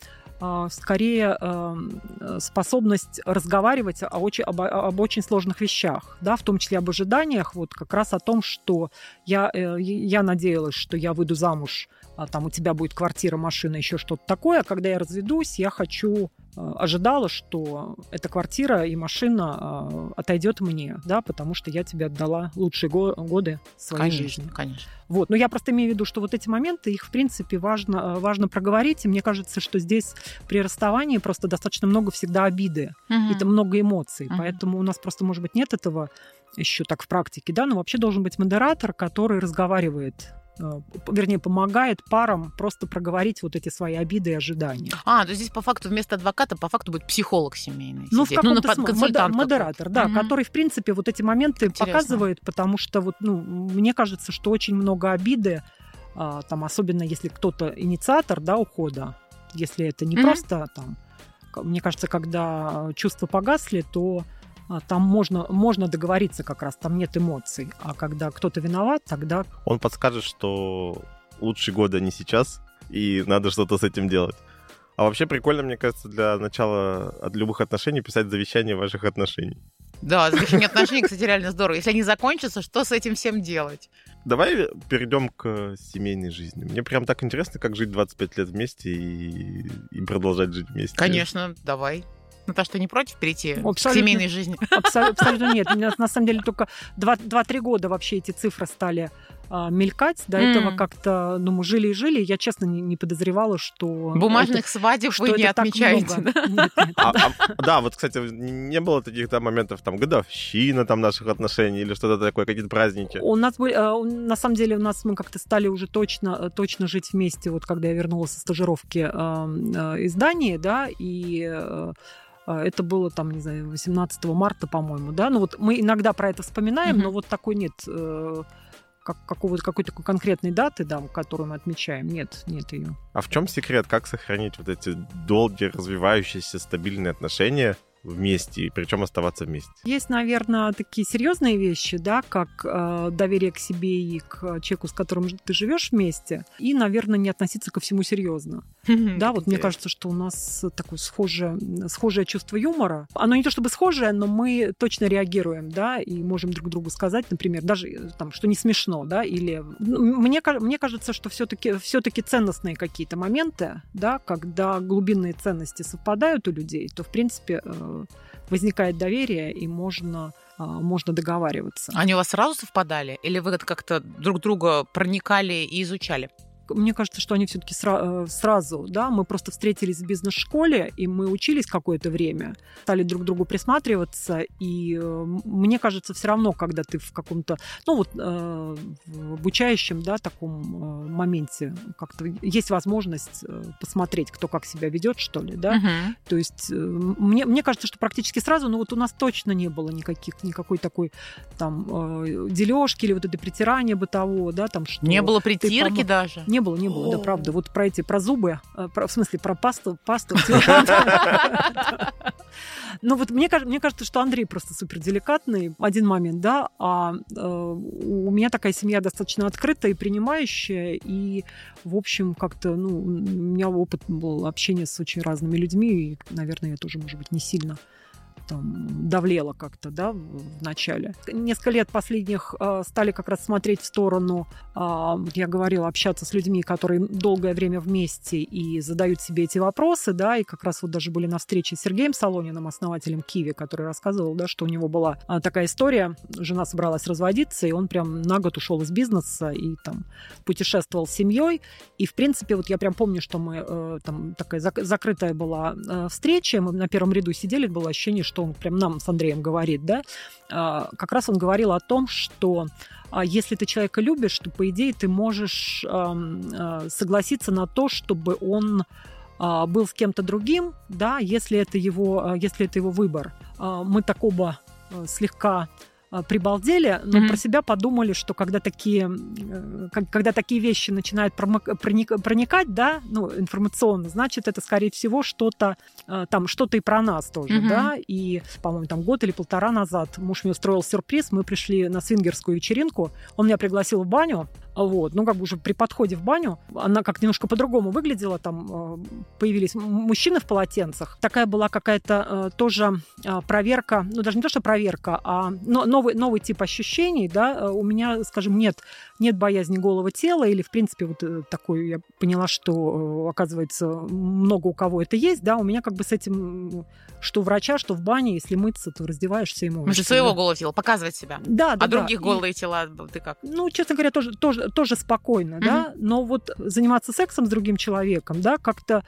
скорее способность разговаривать об очень сложных вещах, да, в том числе об ожиданиях, вот как раз о том, что я надеялась, что я выйду замуж, а там у тебя будет квартира, машина, еще что-то такое, а когда я разведусь, я ожидала, что эта квартира и машина отойдет мне, да, потому что я тебе отдала лучшие годы своей жизни. Конечно. Вот. Но я просто имею в виду, что вот эти моменты, их, в принципе, важно проговорить, и мне кажется, что здесь при расставании просто достаточно много всегда обиды, это много эмоций, поэтому у нас просто, может быть, нет этого еще так в практике, да, но вообще должен быть модератор, который разговаривает вернее, помогает парам просто проговорить вот эти свои обиды и ожидания. А, то здесь по факту вместо адвоката по факту будет психолог семейный. Ну, сидеть. В каком-то консультант. Модератор, да, который, в принципе, вот эти моменты показывает, потому что вот, ну, мне кажется, что очень много обиды, там, особенно если кто-то инициатор, да, ухода, если это не просто там... Мне кажется, когда чувства погасли, то там можно договориться как раз, там нет эмоций. А когда кто-то виноват, тогда... Он подскажет, что лучшие годы не сейчас, и надо что-то с этим делать. А вообще прикольно, мне кажется, для начала от любых отношений писать завещание ваших отношений. Да, завещание отношений, кстати, реально здорово. Если они закончатся, что с этим всем делать? Давай перейдем к семейной жизни. Мне прям так интересно, как жить 25 лет вместе и продолжать жить вместе. Конечно, давай. Наташа, ты не против перейти к семейной жизни? Абсолютно нет. У меня, на самом деле, только 2-3 года вообще эти цифры стали мелькать. До этого как-то, ну, мы жили и жили. Я, честно, не подозревала, что... Бумажных свадеб вы не отмечаете. Да, вот, кстати, не было таких моментов, там, годовщина наших отношений или что-то такое, какие-то праздники? У нас были... На самом деле, у нас мы как-то стали уже точно жить вместе, вот когда я вернулась со стажировки из Дании, да, и... Это было, там, не знаю, 18 марта, по-моему, да? Ну, вот мы иногда про это вспоминаем, но вот такой нет какой-то конкретной даты, да, которую мы отмечаем. Нет ее. А в чем секрет? Как сохранить вот эти долгие, развивающиеся, стабильные отношения вместе, и причем оставаться вместе? Есть, наверное, такие серьезные вещи, да, как доверие к себе и к человеку, с которым ты живешь вместе, и, наверное, не относиться ко всему серьезно. Да, вот мне кажется, что у нас такое схожее чувство юмора. Оно не то чтобы схожее, но мы точно реагируем, да, и можем друг другу сказать, например, даже там, что не смешно, да, или... Мне кажется, что все-таки ценностные какие-то моменты, да, когда глубинные ценности совпадают у людей, то, в принципе, возникает доверие, и можно договариваться. Они у вас сразу совпадали? Или вы как-то друг друга проникали и изучали? Мне кажется, что они все-таки сразу, да, мы просто встретились в бизнес-школе, и мы учились какое-то время, стали друг к другу присматриваться, и мне кажется, все равно, когда ты в каком-то, ну вот, в обучающем, да, таком моменте, как-то есть возможность посмотреть, кто как себя ведет, что ли, да, то есть мне кажется, что практически сразу, ну вот у нас точно не было никакой такой там дележки или вот это притирание бытового, да, там что... Не было притирки даже? Не было, да, правда. Вот про эти, про зубы, в смысле, про пасту. Ну вот мне кажется, что Андрей просто суперделикатный. Один момент, да, а у меня такая семья достаточно открытая и принимающая, и, в общем, как-то, ну, у меня опыт был общения с очень разными людьми, и, наверное, я тоже, может быть, не сильно там давлела как-то, да, в начале. Несколько лет последних стали как раз смотреть в сторону, я говорила, общаться с людьми, которые долгое время вместе и задают себе эти вопросы, да, и как раз вот даже были на встрече с Сергеем Солониным, основателем Киви, который рассказывал, да, что у него была такая история, жена собралась разводиться, и он прям на год ушел из бизнеса и там путешествовал с семьей, и, в принципе, вот я прям помню, что мы там такая закрытая была встреча, мы на первом ряду сидели, было ощущение, что он прям нам с Андреем говорит, да, как раз он говорил о том, что если ты человека любишь, то, по идее, ты можешь согласиться на то, чтобы он был с кем-то другим, да, если это его выбор. Мы так оба слегка прибалдели, но про себя подумали, что когда такие вещи начинают проникать, да, ну, информационно, значит, это, скорее всего, что-то и про нас тоже, да, и, по-моему, там год или полтора назад муж мне устроил сюрприз, мы пришли на свингерскую вечеринку, он меня пригласил в баню, вот, ну, как бы уже при подходе в баню она как немножко по-другому выглядела, там появились мужчины в полотенцах, такая была какая-то тоже проверка, ну, даже не то, что проверка, а новый тип ощущений, да, у меня, скажем, нет боязни голого тела, или, в принципе, вот такой, я поняла, что, оказывается, много у кого это есть, да, у меня как бы с этим, что у врача, что в бане, если мыться, то раздеваешься и моешься. Может, своего голого тела, показывать себя, да, других голые тела ты как? Ну, честно говоря, тоже спокойно, да, но вот заниматься сексом с другим человеком, да, как-то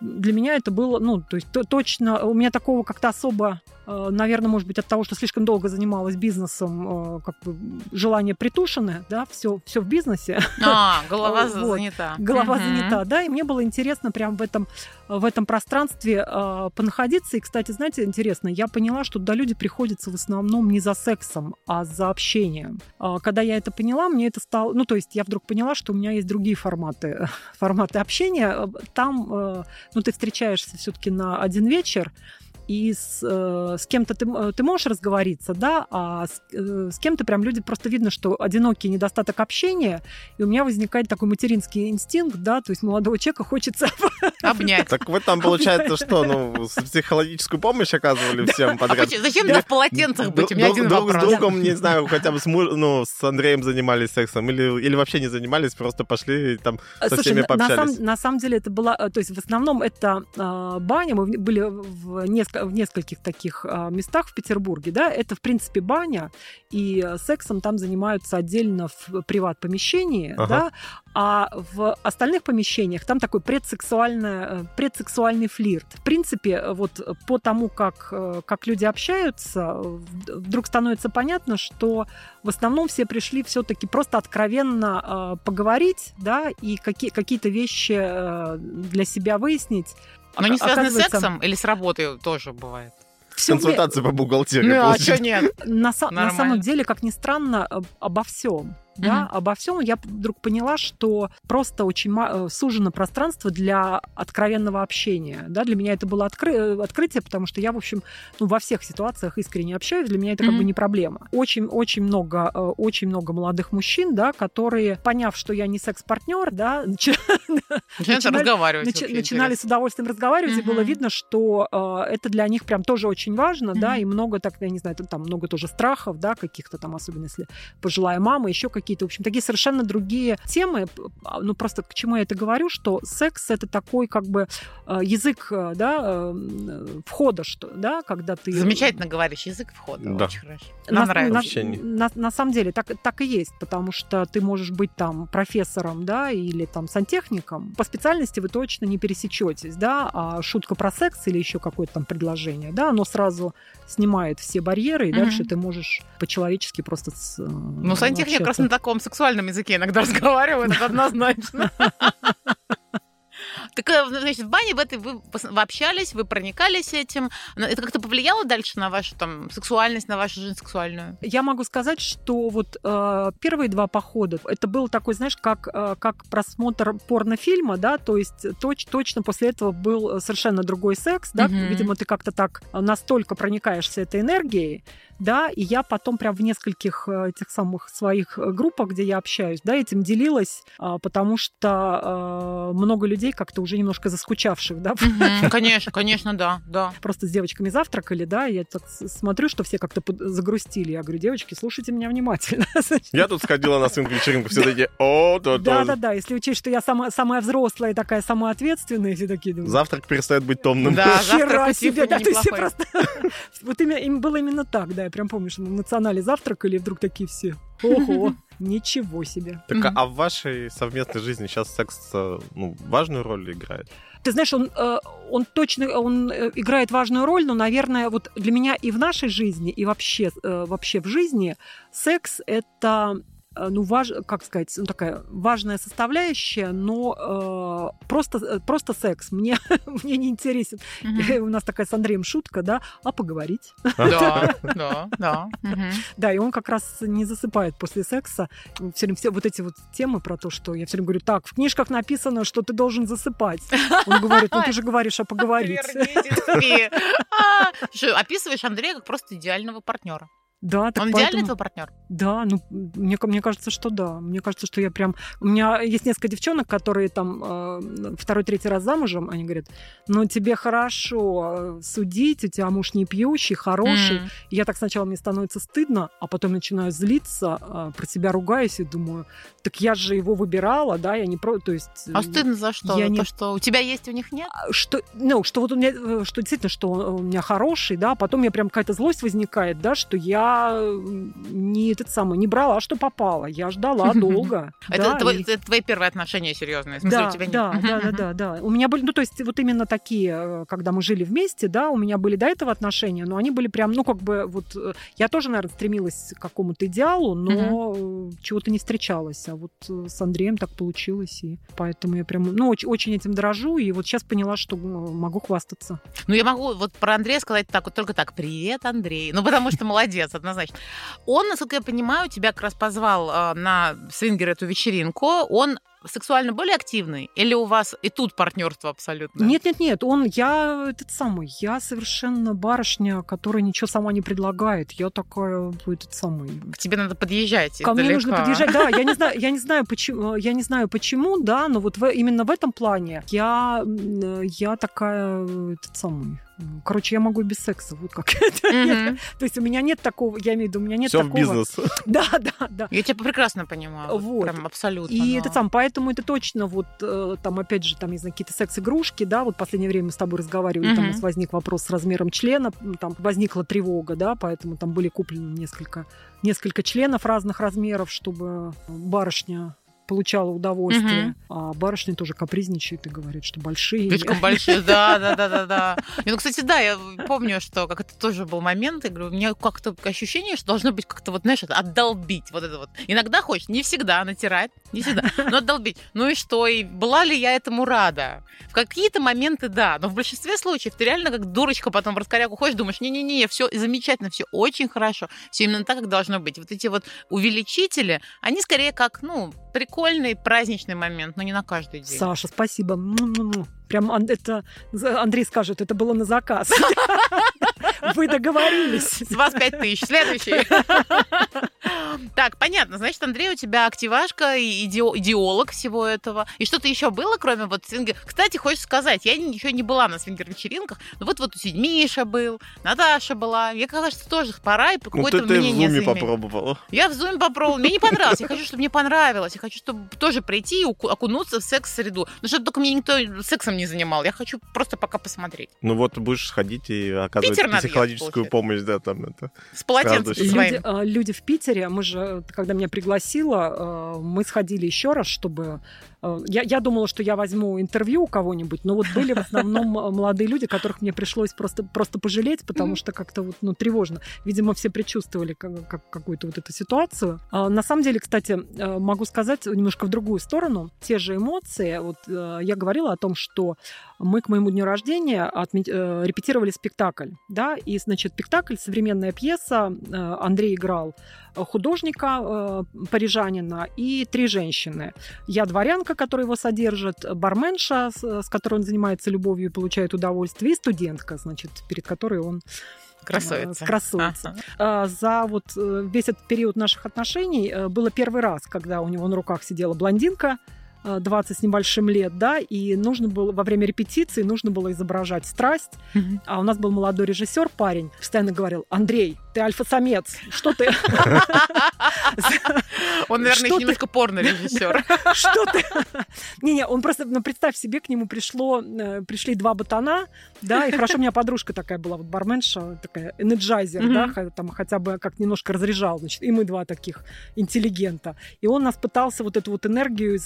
для меня это было, ну, то есть точно, у меня такого как-то особо, наверное, может быть, от того, что слишком долго занималась бизнесом, как бы желания притушены, да, все в бизнесе. Голова занята. Голова занята, да, и мне было интересно прям в этом пространстве понаходиться. И, кстати, знаете, интересно, я поняла, что туда люди приходятся в основном не за сексом, а за общением. Когда я это поняла, мне это стало... Ну, то есть я вдруг поняла, что у меня есть другие форматы общения. Там, ну, ты встречаешься все-таки на один вечер, и с кем-то ты можешь разговориться, да, а с кем-то прям люди, просто видно, что одинокий недостаток общения, и у меня возникает такой материнский инстинкт, да, то есть молодого человека хочется... Обнять. Так вы там, получается, что, ну, психологическую помощь оказывали всем подряд? Зачем в полотенцах быть? У меня один вопрос. Друг с другом, не знаю, хотя бы с Андреем занимались сексом, или вообще не занимались, просто пошли там со всеми пообщались. На самом деле это была... То есть в основном это баня, мы были в нескольких таких местах в Петербурге, да, это, в принципе, баня, и сексом там занимаются отдельно в приват-помещении, да, а в остальных помещениях там такой предсексуальный флирт. В принципе, вот по тому, как люди общаются, вдруг становится понятно, что в основном все пришли все-таки просто откровенно поговорить, да, и какие-то вещи для себя выяснить. Но не связаны с сексом или с работой тоже бывает? Консультация по бухгалтерии. Ну, а что нет? На самом деле, как ни странно, обо всем. Да, обо всем. Я вдруг поняла, что просто очень сужено пространство для откровенного общения. Да, для меня это было открытие, потому что я, в общем, ну, во всех ситуациях искренне общаюсь. Для меня это как бы не проблема. Очень много молодых мужчин, да, которые, поняв, что я не секс-партнер, да, начинали с удовольствием разговаривать, и было видно, что это для них прям тоже очень важно, да, и много, так, я не знаю, там много тоже страхов, да, каких-то там, особенно если пожилая мама, еще какие-то, в общем, такие совершенно другие темы. Ну, просто к чему я это говорю, что секс — это такой, как бы, язык, да, входа, что, да, когда ты... Замечательно говоришь, язык входа, да. Очень хорошо. Нам нравится. На самом деле, так и есть, потому что ты можешь быть там профессором, да, или там сантехником. По специальности вы точно не пересечетесь, да, а шутка про секс или еще какое-то там предложение, да, оно сразу снимает все барьеры, и дальше ты можешь по-человечески просто... Ну, сантехник как раз на таком сексуальном языке иногда разговаривают, это однозначно. Так, значит, в бане вы общались, вы проникались этим. Это как-то повлияло дальше на вашу там сексуальность, на вашу жизнь сексуальную? Я могу сказать, что вот первые два похода, это был такой, знаешь, как просмотр порнофильма, да, то есть точно после этого был совершенно другой секс, да, видимо, ты как-то так настолько проникаешься этой энергией, да, и я потом прям в нескольких тех самых своих группах, где я общаюсь, да, этим делилась, потому что много людей как-то уже немножко заскучавших, да? Конечно, да. Просто с девочками завтракали, да, я так смотрю, что все как-то загрустили. Я говорю, девочки, слушайте меня внимательно. Я тут сходила на свинг-вечеринку, все такие, да-да-да, если учесть, что я самая взрослая, такая самая ответственная, все такие... Завтрак перестает быть томным. Да, завтрак у тебя неплохой. Вот им было именно так, да, я прям помню, что мы в Национале завтракали, и вдруг такие все... Ого, ничего себе. Так, а в вашей совместной жизни сейчас секс, ну, важную роль играет? Ты знаешь, он точно играет важную роль, но, наверное, вот для меня и в нашей жизни, и вообще в жизни секс — это... ну, как сказать, ну, такая важная составляющая, но просто секс мне не интересен. У нас такая с Андреем шутка, да, а поговорить? Да. Да, и он как раз не засыпает после секса. Все время вот эти вот темы про то, что я все время говорю, так, в книжках написано, что ты должен засыпать. Он говорит, ну, ты же говоришь, а поговорить. Описываешь Андрея как просто идеального партнера. Да, так он идеальный твой партнер? Да, ну, мне кажется, что да. Мне кажется, что я прям... У меня есть несколько девчонок, которые там второй-третий раз замужем, они говорят, ну, тебе хорошо судить, у тебя муж не пьющий, хороший. И я так сначала, мне становится стыдно, а потом начинаю злиться, про себя ругаюсь и думаю, так я же его выбирала, да, я не про... То есть, а стыдно за что? За то, что у тебя есть, у них нет? Что вот у меня, что действительно, что у меня хороший, да, потом у меня прям какая-то злость возникает, да, что я я не брала, что попало. Я ждала долго. Это твои первые отношения серьезные? Да. У меня были, то есть вот именно такие, когда мы жили вместе, да, у меня были до этого отношения, но они были прям, вот я тоже, наверное, стремилась к какому-то идеалу, но чего-то не встречалась. А вот с Андреем так получилось, и поэтому я прям, очень этим дорожу, и вот сейчас поняла, что могу хвастаться. Я могу вот про Андрея сказать так, вот только так, привет, Андрей, потому что молодец, однозначно. Он, насколько я понимаю, тебя как раз позвал на свингер эту вечеринку, он сексуально более активный? Или у вас и тут партнерство абсолютно? Нет. Я совершенно барышня, которая ничего сама не предлагает. Я такая, К тебе надо подъезжать. Ко мне нужно подъезжать, да. Я не знаю почему, да, но вот именно в этом плане я такая, Короче, я могу без секса, вот как это. Mm-hmm. То есть у меня нет такого, я имею в виду, у меня нет всё такого... Всё в бизнес. Да. Я тебя прекрасно понимаю, вот. Прям абсолютно. И поэтому это точно опять же, не знаю, какие-то секс-игрушки, да, вот в последнее время мы с тобой разговаривали, mm-hmm. там у нас возник вопрос с размером члена, там возникла тревога, да, поэтому там были куплены несколько членов разных размеров, чтобы барышня... получала удовольствие. А барышня тоже капризничает и говорит, что большие. Слишком большие, да. Кстати, да, я помню, что как это тоже был момент, я говорю, у меня как-то ощущение, что должно быть как-то отдолбить вот это вот. Иногда хочешь, не всегда натирать, но отдолбить. И что? И была ли я этому рада? В какие-то моменты да, но в большинстве случаев ты реально как дурочка потом в раскоряку ходишь, думаешь, не-не-не, все замечательно, все очень хорошо, все именно так, как должно быть. Вот эти вот увеличители, они скорее как, прикольные, прикольный праздничный момент, но не на каждый день. Саша, спасибо. Прям это Андрей скажет, это было на заказ. Вы договорились. С вас 5000. Следующий. Так, понятно. Значит, Андрей, у тебя активашка и идеолог всего этого. И что-то еще было, кроме свингер? Кстати, хочешь сказать, я еще не была на свингер-вечеринках. Вот Миша был, Наташа была. Я казалось, что тоже пора, и какое-то мнение заиметь. Вот это я в Зуме попробовала. Я в Зуме попробовала. Мне не понравилось. Я хочу, чтобы мне понравилось. Я хочу, чтобы тоже прийти и окунуться в секс-среду. Но что-то только мне никто сексом не занимал. Я хочу просто пока посмотреть. Будешь сходить и оказывать психологическую помощь, да, там это. С полотенцем своим. Люди в Питере, мы же, когда меня пригласила, мы сходили еще раз, чтобы... Я думала, что я возьму интервью у кого-нибудь, но были в основном молодые люди, которых мне пришлось просто пожалеть, потому что как-то тревожно. Видимо, все предчувствовали какую-то эту ситуацию. На самом деле, кстати, могу сказать немножко в другую сторону. Те же эмоции. Я говорила о том, что мы к моему дню рождения репетировали спектакль, да, и, значит, спектакль, современная пьеса, Андрей играл художника, парижанина, и три женщины. Я дворянка, которая его содержит, барменша, с которой он занимается любовью и получает удовольствие, и студентка, значит, перед которой он... Красавица. Ага. За весь этот период наших отношений было первый раз, когда у него на руках сидела блондинка, 20 с небольшим лет, да, и нужно было во время репетиции изображать страсть, а у нас был молодой режиссер, парень, постоянно говорил: Андрей, ты альфа-самец, что ты? Он, наверное, немножко порно-режиссер. Что ты? Не-не, он просто, представь себе, к нему пришли два ботана, да, и хорошо, у меня подружка такая была, барменша, такая энерджайзер, да, там хотя бы как немножко разряжал, значит, и мы два таких интеллигента. И он нас пытался эту энергию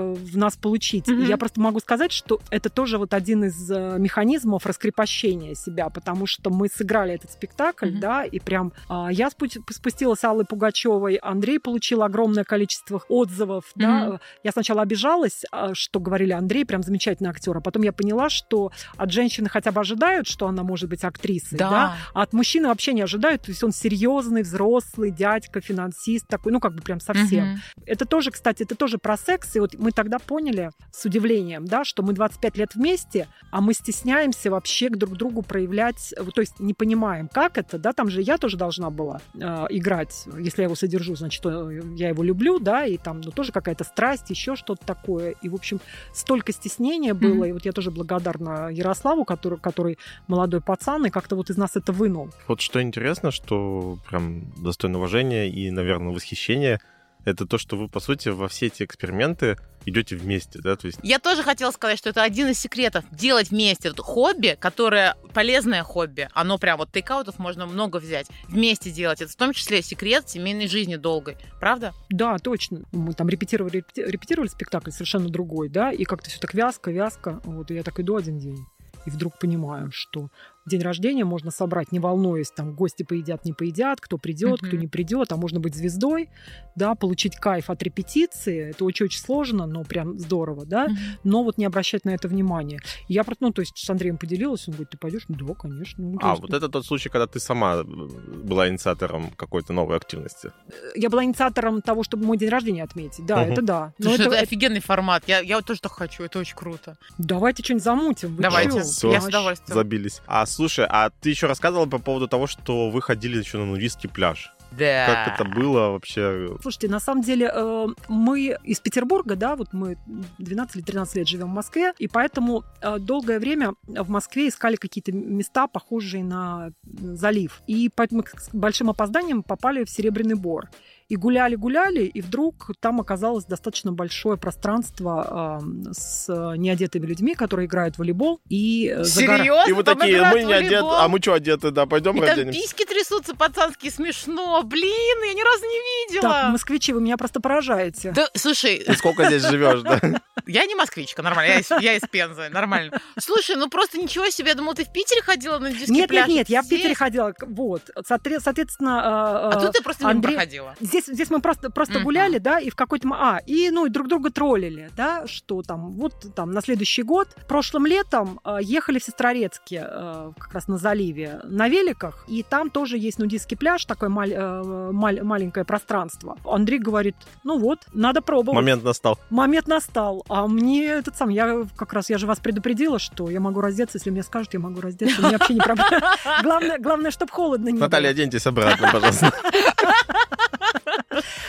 в нас получить. И я просто могу сказать, что это тоже один из механизмов раскрепощения себя, потому что мы сыграли этот спектакль, да, и прям я спустилась с Аллой Пугачевой, Андрей получил огромное количество отзывов, да. Я сначала обижалась, что говорили: Андрей прям замечательный актер, а потом я поняла, что от женщины хотя бы ожидают, что она может быть актрисой, да, а от мужчины вообще не ожидают, то есть он серьезный, взрослый дядька, финансист такой, прям совсем. Это тоже, кстати, про секс, и мы тогда поняли с удивлением, да, что мы 25 лет вместе, а мы стесняемся вообще друг другу проявлять, то есть не понимаем, как это, да, там же я тоже должна была играть, если я его содержу, значит, я его люблю, да, и там, тоже какая-то страсть, еще что-то такое, и, в общем, столько стеснения было, и я тоже благодарна Ярославу, который молодой пацан, и как-то из нас это вынул. Вот что интересно, что прям достойно уважения и, наверное, восхищения, это то, что вы, по сути, во все эти эксперименты идете вместе, да? То есть... Я тоже хотела сказать, что это один из секретов. Делать вместе. Вот хобби, которое полезное хобби, оно прям вот тейкаутов можно много взять. Вместе делать. Это в том числе секрет семейной жизни долгой. Правда? Да, точно. Мы там репетировали спектакль совершенно другой, да, и как-то все так вязко. Вот, и я так иду один день. И вдруг понимаем, что день рождения можно собрать, не волнуясь, там гости поедят, не поедят, кто придет, кто не придет, а можно быть звездой, да, получить кайф от репетиции. Это очень-очень сложно, но прям здорово, да. Но вот не обращать на это внимания. Я, ну, то есть с Андреем поделилась, он говорит, ты пойдешь? Ну, да, конечно. Ну, а вот это тот случай, когда ты сама была инициатором какой-то новой активности? Я была инициатором того, чтобы мой день рождения отметить. Да, это да. Но слушай, это офигенный формат. Я тоже так хочу, это очень круто. Давайте что-нибудь замутим. Давайте. Все, я с удовольствием. Забились. Слушай, а ты еще рассказывала по поводу того, что вы ходили еще на нудистский пляж. Да. Как это было вообще? Слушайте, на самом деле мы из Петербурга, да, вот мы 12 или 13 лет живем в Москве, и поэтому долгое время в Москве искали какие-то места, похожие на залив. И поэтому мы с большим опозданием попали в Серебряный Бор. И гуляли, и вдруг там оказалось достаточно большое пространство с неодетыми людьми, которые играют в волейбол. И серьезно? И вот такие, мы не одеты, а мы что одеты, да, пойдем разденемся. Там письки трясутся пацанские, смешно. Блин, я ни разу не видела. Так, москвичи, вы меня просто поражаете. Да, слушай... Ты сколько здесь живешь, да? Я не москвичка, нормально, я из Пензы, нормально. Слушай, ну просто ничего себе, я думала, ты в Питере ходила на нудистский пляж? Нет, я в Питере ходила, вот. Соответственно... А тут ты просто мимо проходила. Здесь мы просто гуляли, да, и в какой-то... и друг друга троллили, да, что там, вот там на следующий год. Прошлым летом ехали в Сестрорецке, как раз на заливе, на великах, и там тоже есть нудистский пляж, такое маленькое пространство. Андрей говорит, ну вот, надо пробовать. Момент настал. А мне я же вас предупредила, что я могу раздеться, если мне скажут, я могу раздеться, мне вообще не проблема. Главное, чтобы холодно не было. Наталья, оденьтесь обратно, пожалуйста.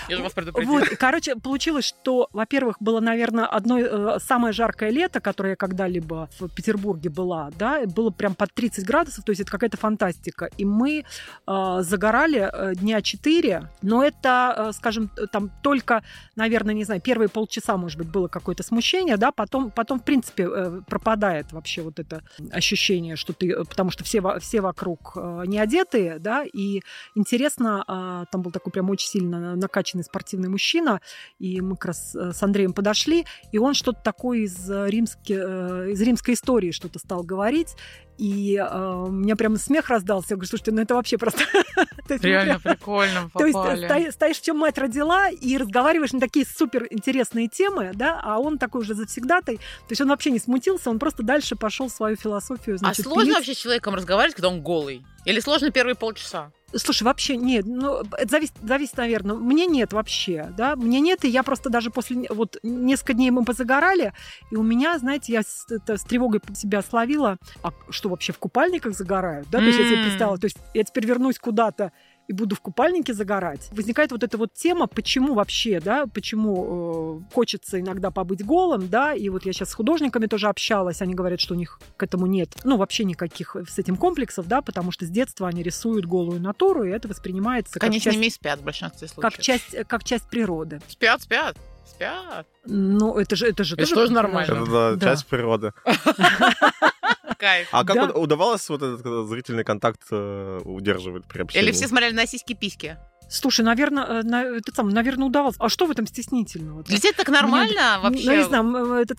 Я же вас предупредила. Вот, короче, получилось, что, во-первых, было, наверное, одно самое жаркое лето, которое я когда-либо в Петербурге была, да, было прям под 30 градусов, то есть это какая-то фантастика. И мы загорали дня 4, но это, скажем, там только, наверное, не знаю, первые полчаса, может быть, было какое-то смущение, да, потом в принципе, пропадает вообще вот это ощущение, что ты, потому что все вокруг не одетые, да, и интересно, там был такой прям очень сильно накачанный спортивный мужчина, и мы как раз с Андреем подошли, и он что-то такое из римской истории что-то стал говорить, и у меня прям смех раздался. Я говорю, слушайте, ну это вообще просто... Реально прикольно попали. То есть стоишь, в чем мать родила, и разговариваешь на такие суперинтересные темы, да, а он такой уже завсегдатай, то есть он вообще не смутился, он просто дальше пошел в свою философию. Значит, сложно вообще с человеком разговаривать, когда он голый? Или сложно первые полчаса? Слушай, вообще нет, ну, это зависит, наверное. Мне нет вообще, да, и я просто даже после, вот, несколько дней мы позагорали, и у меня, знаете, я с тревогой себя словила, а что вообще в купальниках загорают, да, то есть я себе представила, то есть я теперь вернусь куда-то и буду в купальнике загорать. Возникает вот эта вот тема, почему вообще, да, почему хочется иногда побыть голым, да, и вот я сейчас с художниками тоже общалась, они говорят, что у них к этому нет, ну, вообще никаких с этим комплексов, да, потому что с детства они рисуют голую натуру, и это воспринимается как часть... Конечно, не спят в большинстве случаев. Как часть природы. Спят. Ну, это же тоже нормально. Это да. Часть природы. Кайф. А как удавалось вот этот зрительный контакт удерживать при общении? Или все смотрели на сиськи-письки? Слушай, наверное, удавалось. А что в этом стеснительного? Для тебя так нормально вообще? Ну, не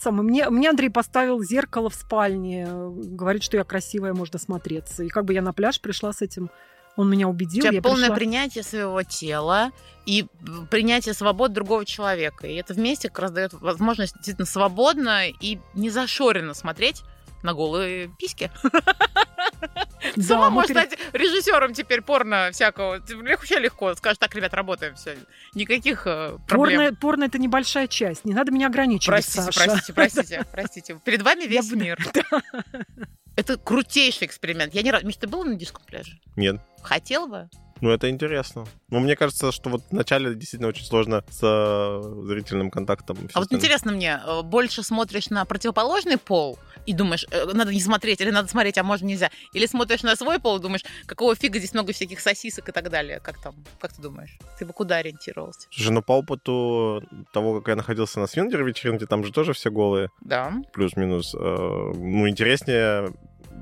знаю, мне Андрей поставил зеркало в спальне, говорит, что я красивая, можно смотреться. И как бы я на пляж пришла с этим... Он меня убедил. У тебя полное принятие своего тела и принятие свобод другого человека. И это вместе как раз дает возможность действительно свободно и незашоренно смотреть на голые письки. Да, сама можешь стать режиссером теперь порно всякого. Вообще легко. Скажешь, так, ребят, работаем, все. Никаких проблем. Порно это небольшая часть. Не надо меня ограничивать, Простите. Перед вами весь мир. Это крутейший эксперимент. Я не рад. Миш, ты был на нудистском пляже? Нет. Хотел бы? Ну, это интересно. Но мне кажется, что вот вначале действительно очень сложно с зрительным контактом. А вот интересно мне, больше смотришь на противоположный пол и думаешь, надо не смотреть, или надо смотреть, а может нельзя. Или смотришь на свой пол и думаешь, какого фига здесь много всяких сосисок и так далее. Как там? Как ты думаешь? Ты бы куда ориентировался? Слушай, ну по опыту того, как я находился на свингер-вечеринке, там же тоже все голые. Да. Плюс-минус. Ну, интереснее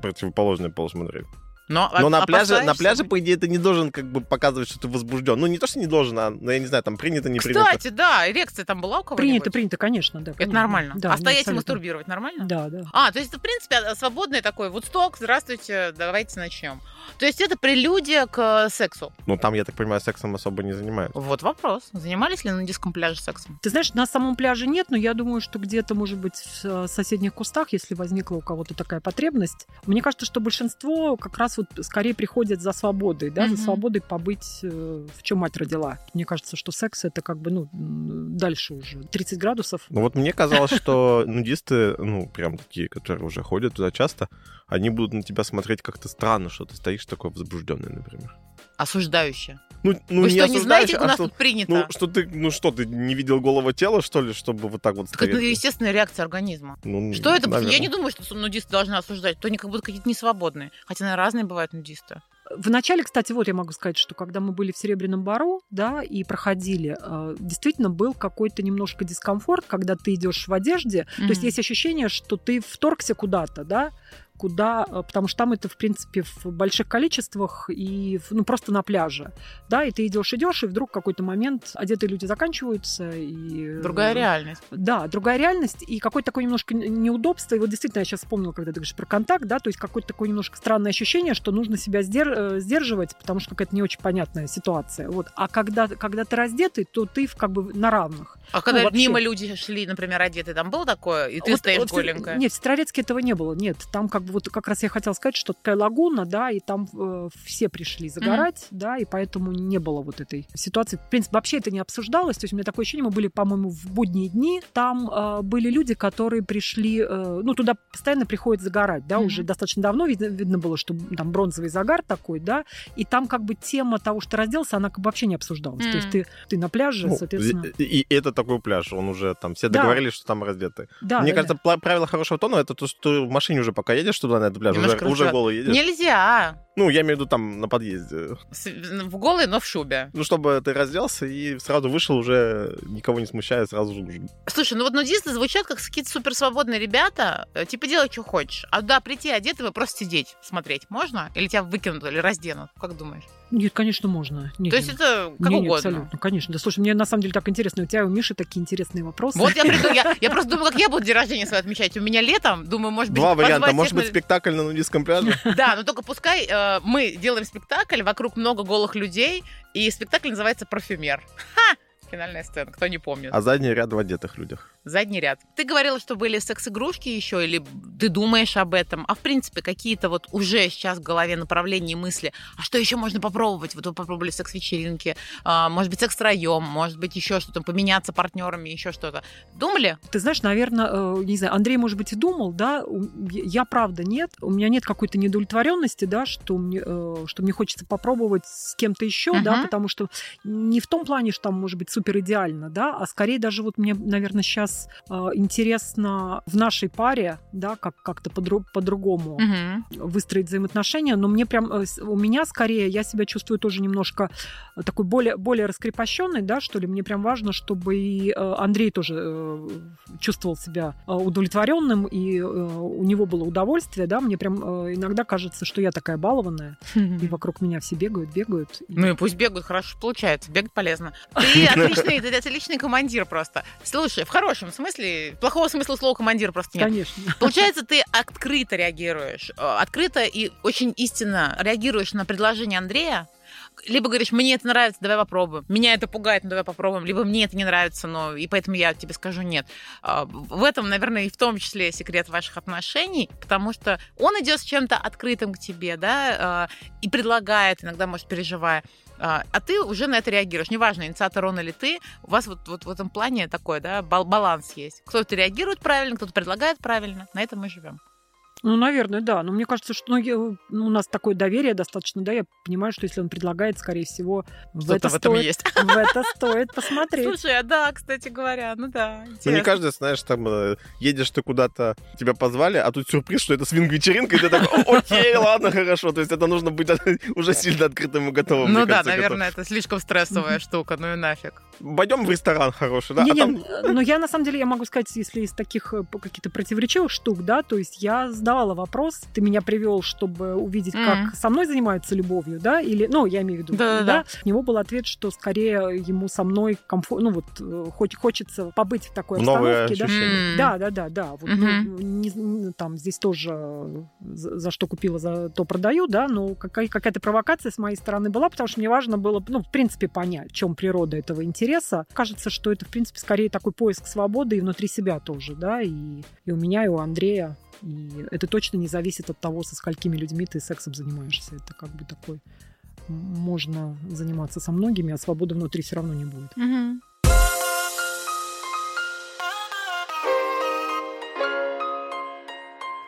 противоположный пол смотреть. Но на пляже, по идее, ты не должен как бы показывать, что ты возбужден. Ну, не то, что не должен, а, я не знаю, там принято, не принято. Кстати, да, эрекция там была у кого-нибудь? Принято, конечно, да. Понятно. Это нормально? Да, а стоять и мастурбировать нормально? Да. То есть, это, в принципе, свободный такой Вудсток, здравствуйте, давайте начнем. То есть, это прелюдия к сексу? Ну, там, я так понимаю, сексом особо не занимаются. Вот вопрос. Занимались ли на диском пляже сексом? Ты знаешь, на самом пляже нет, но я думаю, что где-то, может быть, в соседних кустах, если возникла у кого-то такая потребность. мне кажется, что большинство как раз скорее приходят за свободой, да, за свободой побыть, в чем мать родила. Мне кажется, что секс это как бы, дальше уже 30 градусов. Ну вот мне казалось, что нудисты, прям такие, которые уже ходят туда часто, они будут на тебя смотреть как-то странно, что ты стоишь такой возбужденный, например. Осуждающе. Вы что, не знаете, как у нас тут принято? Ты не видел голого тела, что ли, чтобы вот так вот стоять? Это естественная реакция организма. Что это? Я не думаю, что нудисты должны осуждать. То они как будто какие-то несвободные. Хотя, наверное, разные бывают нудисты. Вначале, кстати, я могу сказать, что когда мы были в Серебряном Бару, да, и проходили, действительно был какой-то немножко дискомфорт, когда ты идешь в одежде. То есть есть ощущение, что ты вторгся куда-то, да, потому что там это, в принципе, в больших количествах и просто на пляже. Да, и ты идешь, и вдруг в какой-то момент одетые люди заканчиваются. Другая реальность. Да, другая реальность и какое-то такое немножко неудобство. И вот действительно я сейчас вспомнила, когда ты говоришь про контакт, да, то есть какое-то такое немножко странное ощущение, что нужно себя сдерживать, потому что какая-то не очень понятная ситуация. Вот. А когда ты раздетый, то ты как бы на равных. А когда мимо люди шли, например, одетые, там было такое? И ты стоишь голенькая? Нет, в Сестрорецке этого не было. Нет, там как бы как раз я хотела сказать, что такая лагуна, да, и там все пришли загорать, да, и поэтому не было вот этой ситуации. В принципе, вообще это не обсуждалось, то есть у меня такое ощущение, мы были, по-моему, в будние дни, там были люди, которые пришли, туда постоянно приходят загорать, да, уже достаточно давно, видно было, что там бронзовый загар такой, да, и там как бы тема того, что разделся, она как бы вообще не обсуждалась, то есть ты на пляже, соответственно... И это такой пляж, он уже там, все договорились, что там раздеты. Да, мне кажется, правило хорошего тона, это то, что в машине уже пока едешь, что туда на этот пляж, уже голый едешь. Нельзя! Я имею в виду там на подъезде. В голой, но в шубе. Чтобы ты разделся и сразу вышел, уже никого не смущая, сразу же. Слушай, нудисты звучат как какие-то суперсвободные ребята, типа делай, что хочешь. А туда прийти одетым и просто сидеть, смотреть можно? Или тебя выкинут, или разденут? Как думаешь? Нет, конечно, можно. Есть это как угодно? Нет, абсолютно, конечно. Да, слушай, мне на самом деле так интересно. У тебя и у Миши такие интересные вопросы. Вот я приду, я просто думаю, как я буду день рождения свой отмечать. У меня летом, думаю, может быть... Два варианта. Может быть, спектакль на нудистском пляже? Да, но только пускай... Мы делаем спектакль, вокруг много голых людей, и спектакль называется «Парфюмер». Ха! Финальная сцена, кто не помнит. А задний ряд в одетых людях. Задний ряд. Ты говорила, что были секс-игрушки еще, или ты думаешь об этом? А в принципе, какие-то уже сейчас в голове направления и мысли, а что еще можно попробовать? Вы попробовали секс-вечеринки, может быть, секс-втроем, может быть, еще что-то, поменяться партнерами, еще что-то. Думали? Ты знаешь, наверное, не знаю, Андрей, может быть, и думал, да, я правда нет, у меня нет какой-то недовлетворенности, да, что мне хочется попробовать с кем-то еще, да, потому что не в том плане, что там, может быть, супер идеально, да, а скорее даже мне, наверное, сейчас интересно в нашей паре, да, как-то по-другому выстроить взаимоотношения, но мне прям, у меня скорее, я себя чувствую тоже немножко такой более раскрепощенной, да, что ли, мне прям важно, чтобы и Андрей тоже чувствовал себя удовлетворенным, и у него было удовольствие, да, мне прям иногда кажется, что я такая балованная, и вокруг меня все бегают. И пусть бегают, хорошо получается, бегать полезно. Ты отличный командир просто. Слушай, в хорошем смысле, плохого смысла слова командир просто нет. Конечно. Получается, ты открыто реагируешь. Открыто и очень истинно реагируешь на предложение Андрея. Либо говоришь, мне это нравится, давай попробуем. Меня это пугает, давай попробуем. Либо мне это не нравится, и поэтому я тебе скажу нет. В этом, наверное, и в том числе секрет ваших отношений, потому что он идет с чем-то открытым к тебе, да, и предлагает, иногда, может, переживая. А ты уже на это реагируешь. Неважно, инициатор он или ты. У вас вот в этом плане такой, да, баланс есть. Кто-то реагирует правильно, кто-то предлагает правильно. На этом мы живем. Ну, наверное, да. Но мне кажется, что у нас такое доверие достаточно, да, я понимаю, что если он предлагает, скорее всего, в это стоит посмотреть. Слушай, да, кстати говоря, ну да. Ну, не каждый, знаешь, там, едешь ты куда-то, тебя позвали, а тут сюрприз, что это свинг-вечеринка, и ты такой, окей, ладно, хорошо. То есть это нужно быть уже сильно открытым и готовым. Ну да, наверное, это слишком стрессовая штука, ну и нафиг. Пойдем в ресторан хороший, да? Но я, на самом деле, я могу сказать, если из таких каких-то противоречивых штук, да, то есть я задавала вопрос, ты меня привел, чтобы увидеть, как со мной занимаются любовью, да, или, ну, я имею в виду, да. У него был ответ, что скорее ему со мной комфортно, ну, вот, хочется побыть в такой обстановке, да? Да. Вот, ну, не, там, здесь тоже за что купила, за то продаю, да, но какая-то провокация с моей стороны была, потому что мне важно было, ну, в принципе, понять, в чем природа этого интереса. Кажется, что это, в принципе, скорее такой поиск свободы и внутри себя тоже, да, и у меня, и у Андрея. И это точно не зависит от того, со сколькими людьми ты сексом занимаешься. Это как бы такой... Можно заниматься со многими, а свободы внутри все равно не будет. Угу.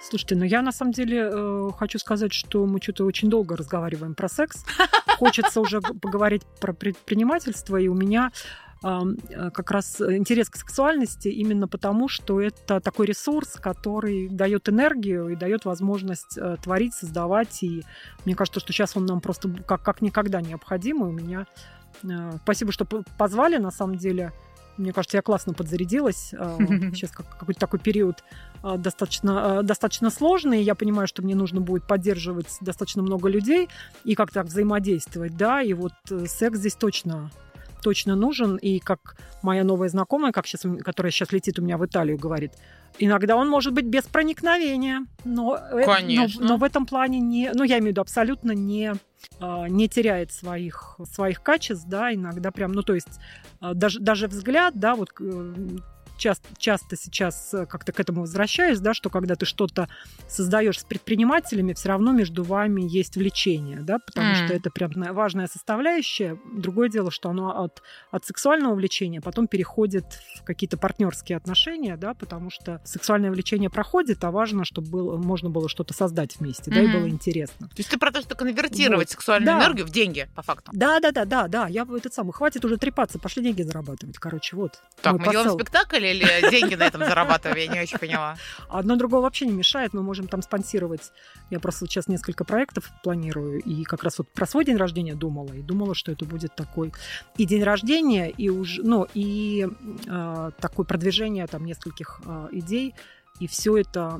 Слушайте, ну я на самом деле хочу сказать, что мы что-то очень долго разговариваем про секс. Хочется уже поговорить про предпринимательство, и у меня... как раз интерес к сексуальности именно потому, что это такой ресурс, который дает энергию и дает возможность творить, создавать. И мне кажется, что сейчас он нам просто как никогда необходим. И у меня... Спасибо, что позвали, на самом деле. Мне кажется, я классно подзарядилась. Сейчас какой-то такой период достаточно сложный. Я понимаю, что мне нужно будет поддерживать достаточно много людей и как-то взаимодействовать. Да? И вот секс здесь точно нужен, и как моя новая знакомая, которая сейчас летит у меня в Италию, говорит, иногда он может быть без проникновения, но в этом плане не, ну я имею в виду абсолютно не теряет своих качеств, да, иногда прям, ну то есть даже взгляд, да, вот часто сейчас как-то к этому возвращаюсь, да, что когда ты что-то создаешь с предпринимателями, все равно между вами есть влечение, да, потому что это прям важная составляющая. Другое дело, что оно от сексуального влечения потом переходит в какие-то партнерские отношения, да, потому что сексуальное влечение проходит, а важно, чтобы можно было что-то создать вместе, да, и было интересно. То есть ты про то, что конвертировать сексуальную энергию в деньги, по факту. Да. Я хватит уже трепаться, пошли деньги зарабатывать, короче, вот. Так, мы делаем спектакль или деньги на этом зарабатываю, я не очень поняла. Одно другого вообще не мешает, мы можем там спонсировать. Я просто сейчас несколько проектов планирую, и как раз вот про свой день рождения думала, что это будет такой и день рождения, и такое продвижение там нескольких идей, и все это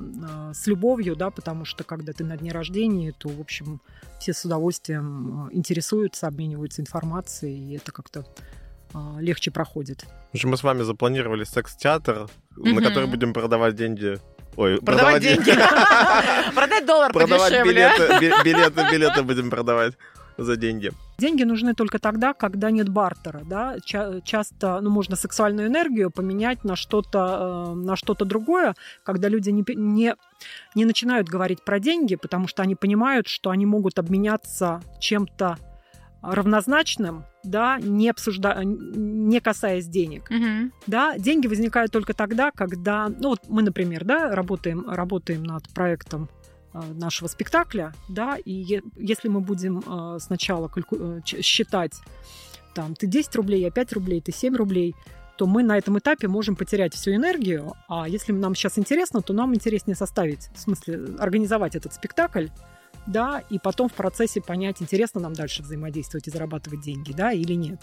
с любовью, да, потому что когда ты на дне рождения, то, в общем, все с удовольствием интересуются, обмениваются информацией, и это как-то легче проходит. В общем, мы с вами запланировали секс-театр, на который будем продавать деньги. Ой, продавать деньги. Продать доллар подешевле. Билеты будем продавать за деньги. Деньги нужны только тогда, когда нет бартера, да? Часто, можно сексуальную энергию поменять на что-то другое, когда люди не начинают говорить про деньги, потому что они понимают, что они могут обменяться чем-то равнозначным, да, не касаясь денег. Да, деньги возникают только тогда, когда... Ну, вот мы, например, да, работаем над проектом нашего спектакля, да, и если мы будем сначала считать, там, ты 10 рублей, я 5 рублей, ты 7 рублей, то мы на этом этапе можем потерять всю энергию, а если нам сейчас интересно, то нам интереснее организовать этот спектакль, да, и потом в процессе понять, интересно нам дальше взаимодействовать и зарабатывать деньги, да, или нет.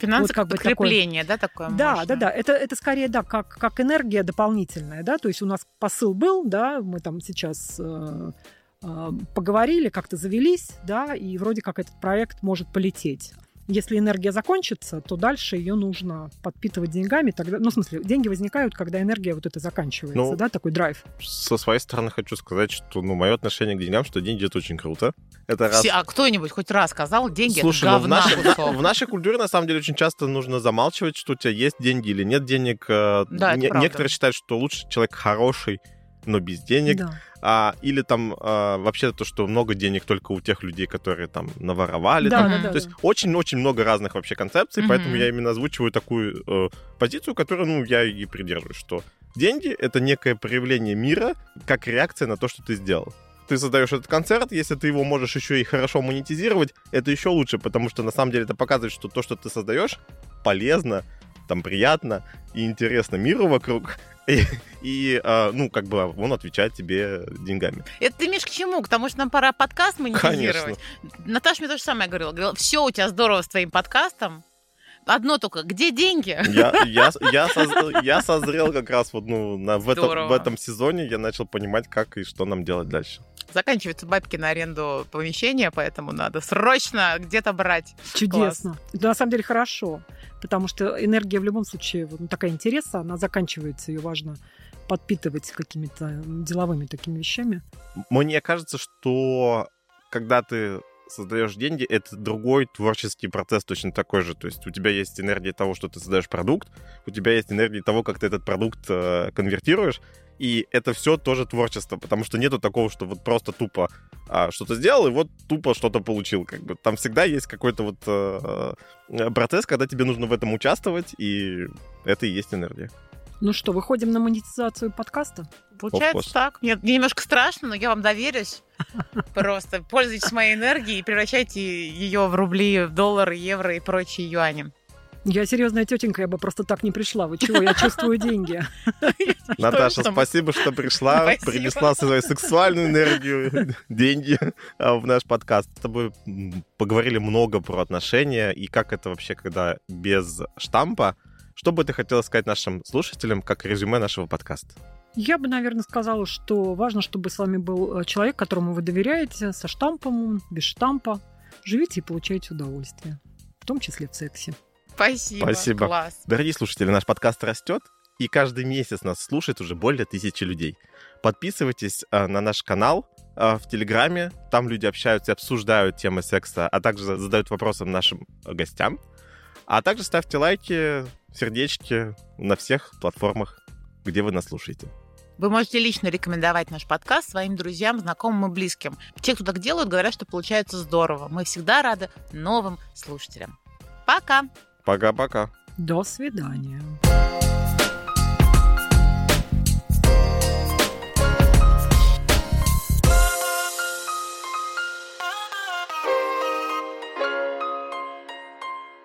Финансовое подкрепление, такое... да, такое мощное? Да, это скорее, да, как энергия дополнительная, да, то есть у нас посыл был, да, мы там сейчас поговорили, как-то завелись, да, и вроде как этот проект может полететь. Если энергия закончится, то дальше ее нужно подпитывать деньгами. Тогда, деньги возникают, когда энергия вот эта заканчивается, да, такой драйв. Со своей стороны хочу сказать, что, мое отношение к деньгам, что деньги – это очень круто. Это раз. А кто-нибудь хоть раз сказал, деньги – это говна. В нашей культуре, на самом деле, очень часто нужно замалчивать, что у тебя есть деньги или нет денег. Да, это правда. Некоторые считают, что лучше человек хороший, но без денег. Да. Или там вообще то, что много денег только у тех людей, которые там наворовали. Да, там. Да, да, то есть очень-очень много разных вообще концепций, поэтому я именно озвучиваю такую позицию, которую я и придерживаюсь, что деньги — это некое проявление мира как реакция на то, что ты сделал. Ты создаешь этот концерт, если ты его можешь еще и хорошо монетизировать, это еще лучше, потому что на самом деле это показывает, что то, что ты создаешь, полезно, там приятно и интересно миру вокруг, и он отвечает тебе деньгами. Это ты, Миш, к чему? К тому, что нам пора подкаст монетизировать. Конечно. Наташа мне то же самое говорила, все у тебя здорово с твоим подкастом, одно только, где деньги? Я созрел как раз в этом сезоне, я начал понимать, как и что нам делать дальше. Заканчиваются бабки на аренду помещения, поэтому надо срочно где-то брать. Чудесно. Класс. Да, на самом деле хорошо, потому что энергия в любом случае, такая интереса, она заканчивается, ее важно подпитывать какими-то деловыми такими вещами. Мне кажется, что когда ты создаешь деньги, это другой творческий процесс точно такой же. То есть у тебя есть энергия того, что ты создаешь продукт, у тебя есть энергия того, как ты этот продукт конвертируешь, и это все тоже творчество, потому что нету такого, что вот просто тупо что-то сделал и вот тупо что-то получил. Как бы. Там всегда есть какой-то процесс, когда тебе нужно в этом участвовать, и это и есть энергия. Ну что, выходим на монетизацию подкаста? Получается так. Мне немножко страшно, но я вам доверюсь. Просто пользуйтесь моей энергией и превращайте ее в рубли, в доллары, евро и прочие юани. Я серьезная тетенька, я бы просто так не пришла. Вы чего? Я чувствую деньги. Наташа, спасибо, что пришла, принесла свою сексуальную энергию, деньги в наш подкаст. С тобой поговорили много про отношения и как это вообще, когда без штампа. Что бы ты хотела сказать нашим слушателям как резюме нашего подкаста? Я бы, наверное, сказала, что важно, чтобы с вами был человек, которому вы доверяете, со штампом, без штампа. Живите и получайте удовольствие, в том числе в сексе. Спасибо. Класс. Дорогие слушатели, наш подкаст растет, и каждый месяц нас слушает уже более 1000 людей. Подписывайтесь на наш канал в Телеграме, там люди общаются и обсуждают темы секса, а также задают вопросы нашим гостям. А также ставьте лайки, сердечки на всех платформах, где вы нас слушаете. Вы можете лично рекомендовать наш подкаст своим друзьям, знакомым и близким. Те, кто так делают, говорят, что получается здорово. Мы всегда рады новым слушателям. Пока! Пока-пока. До свидания.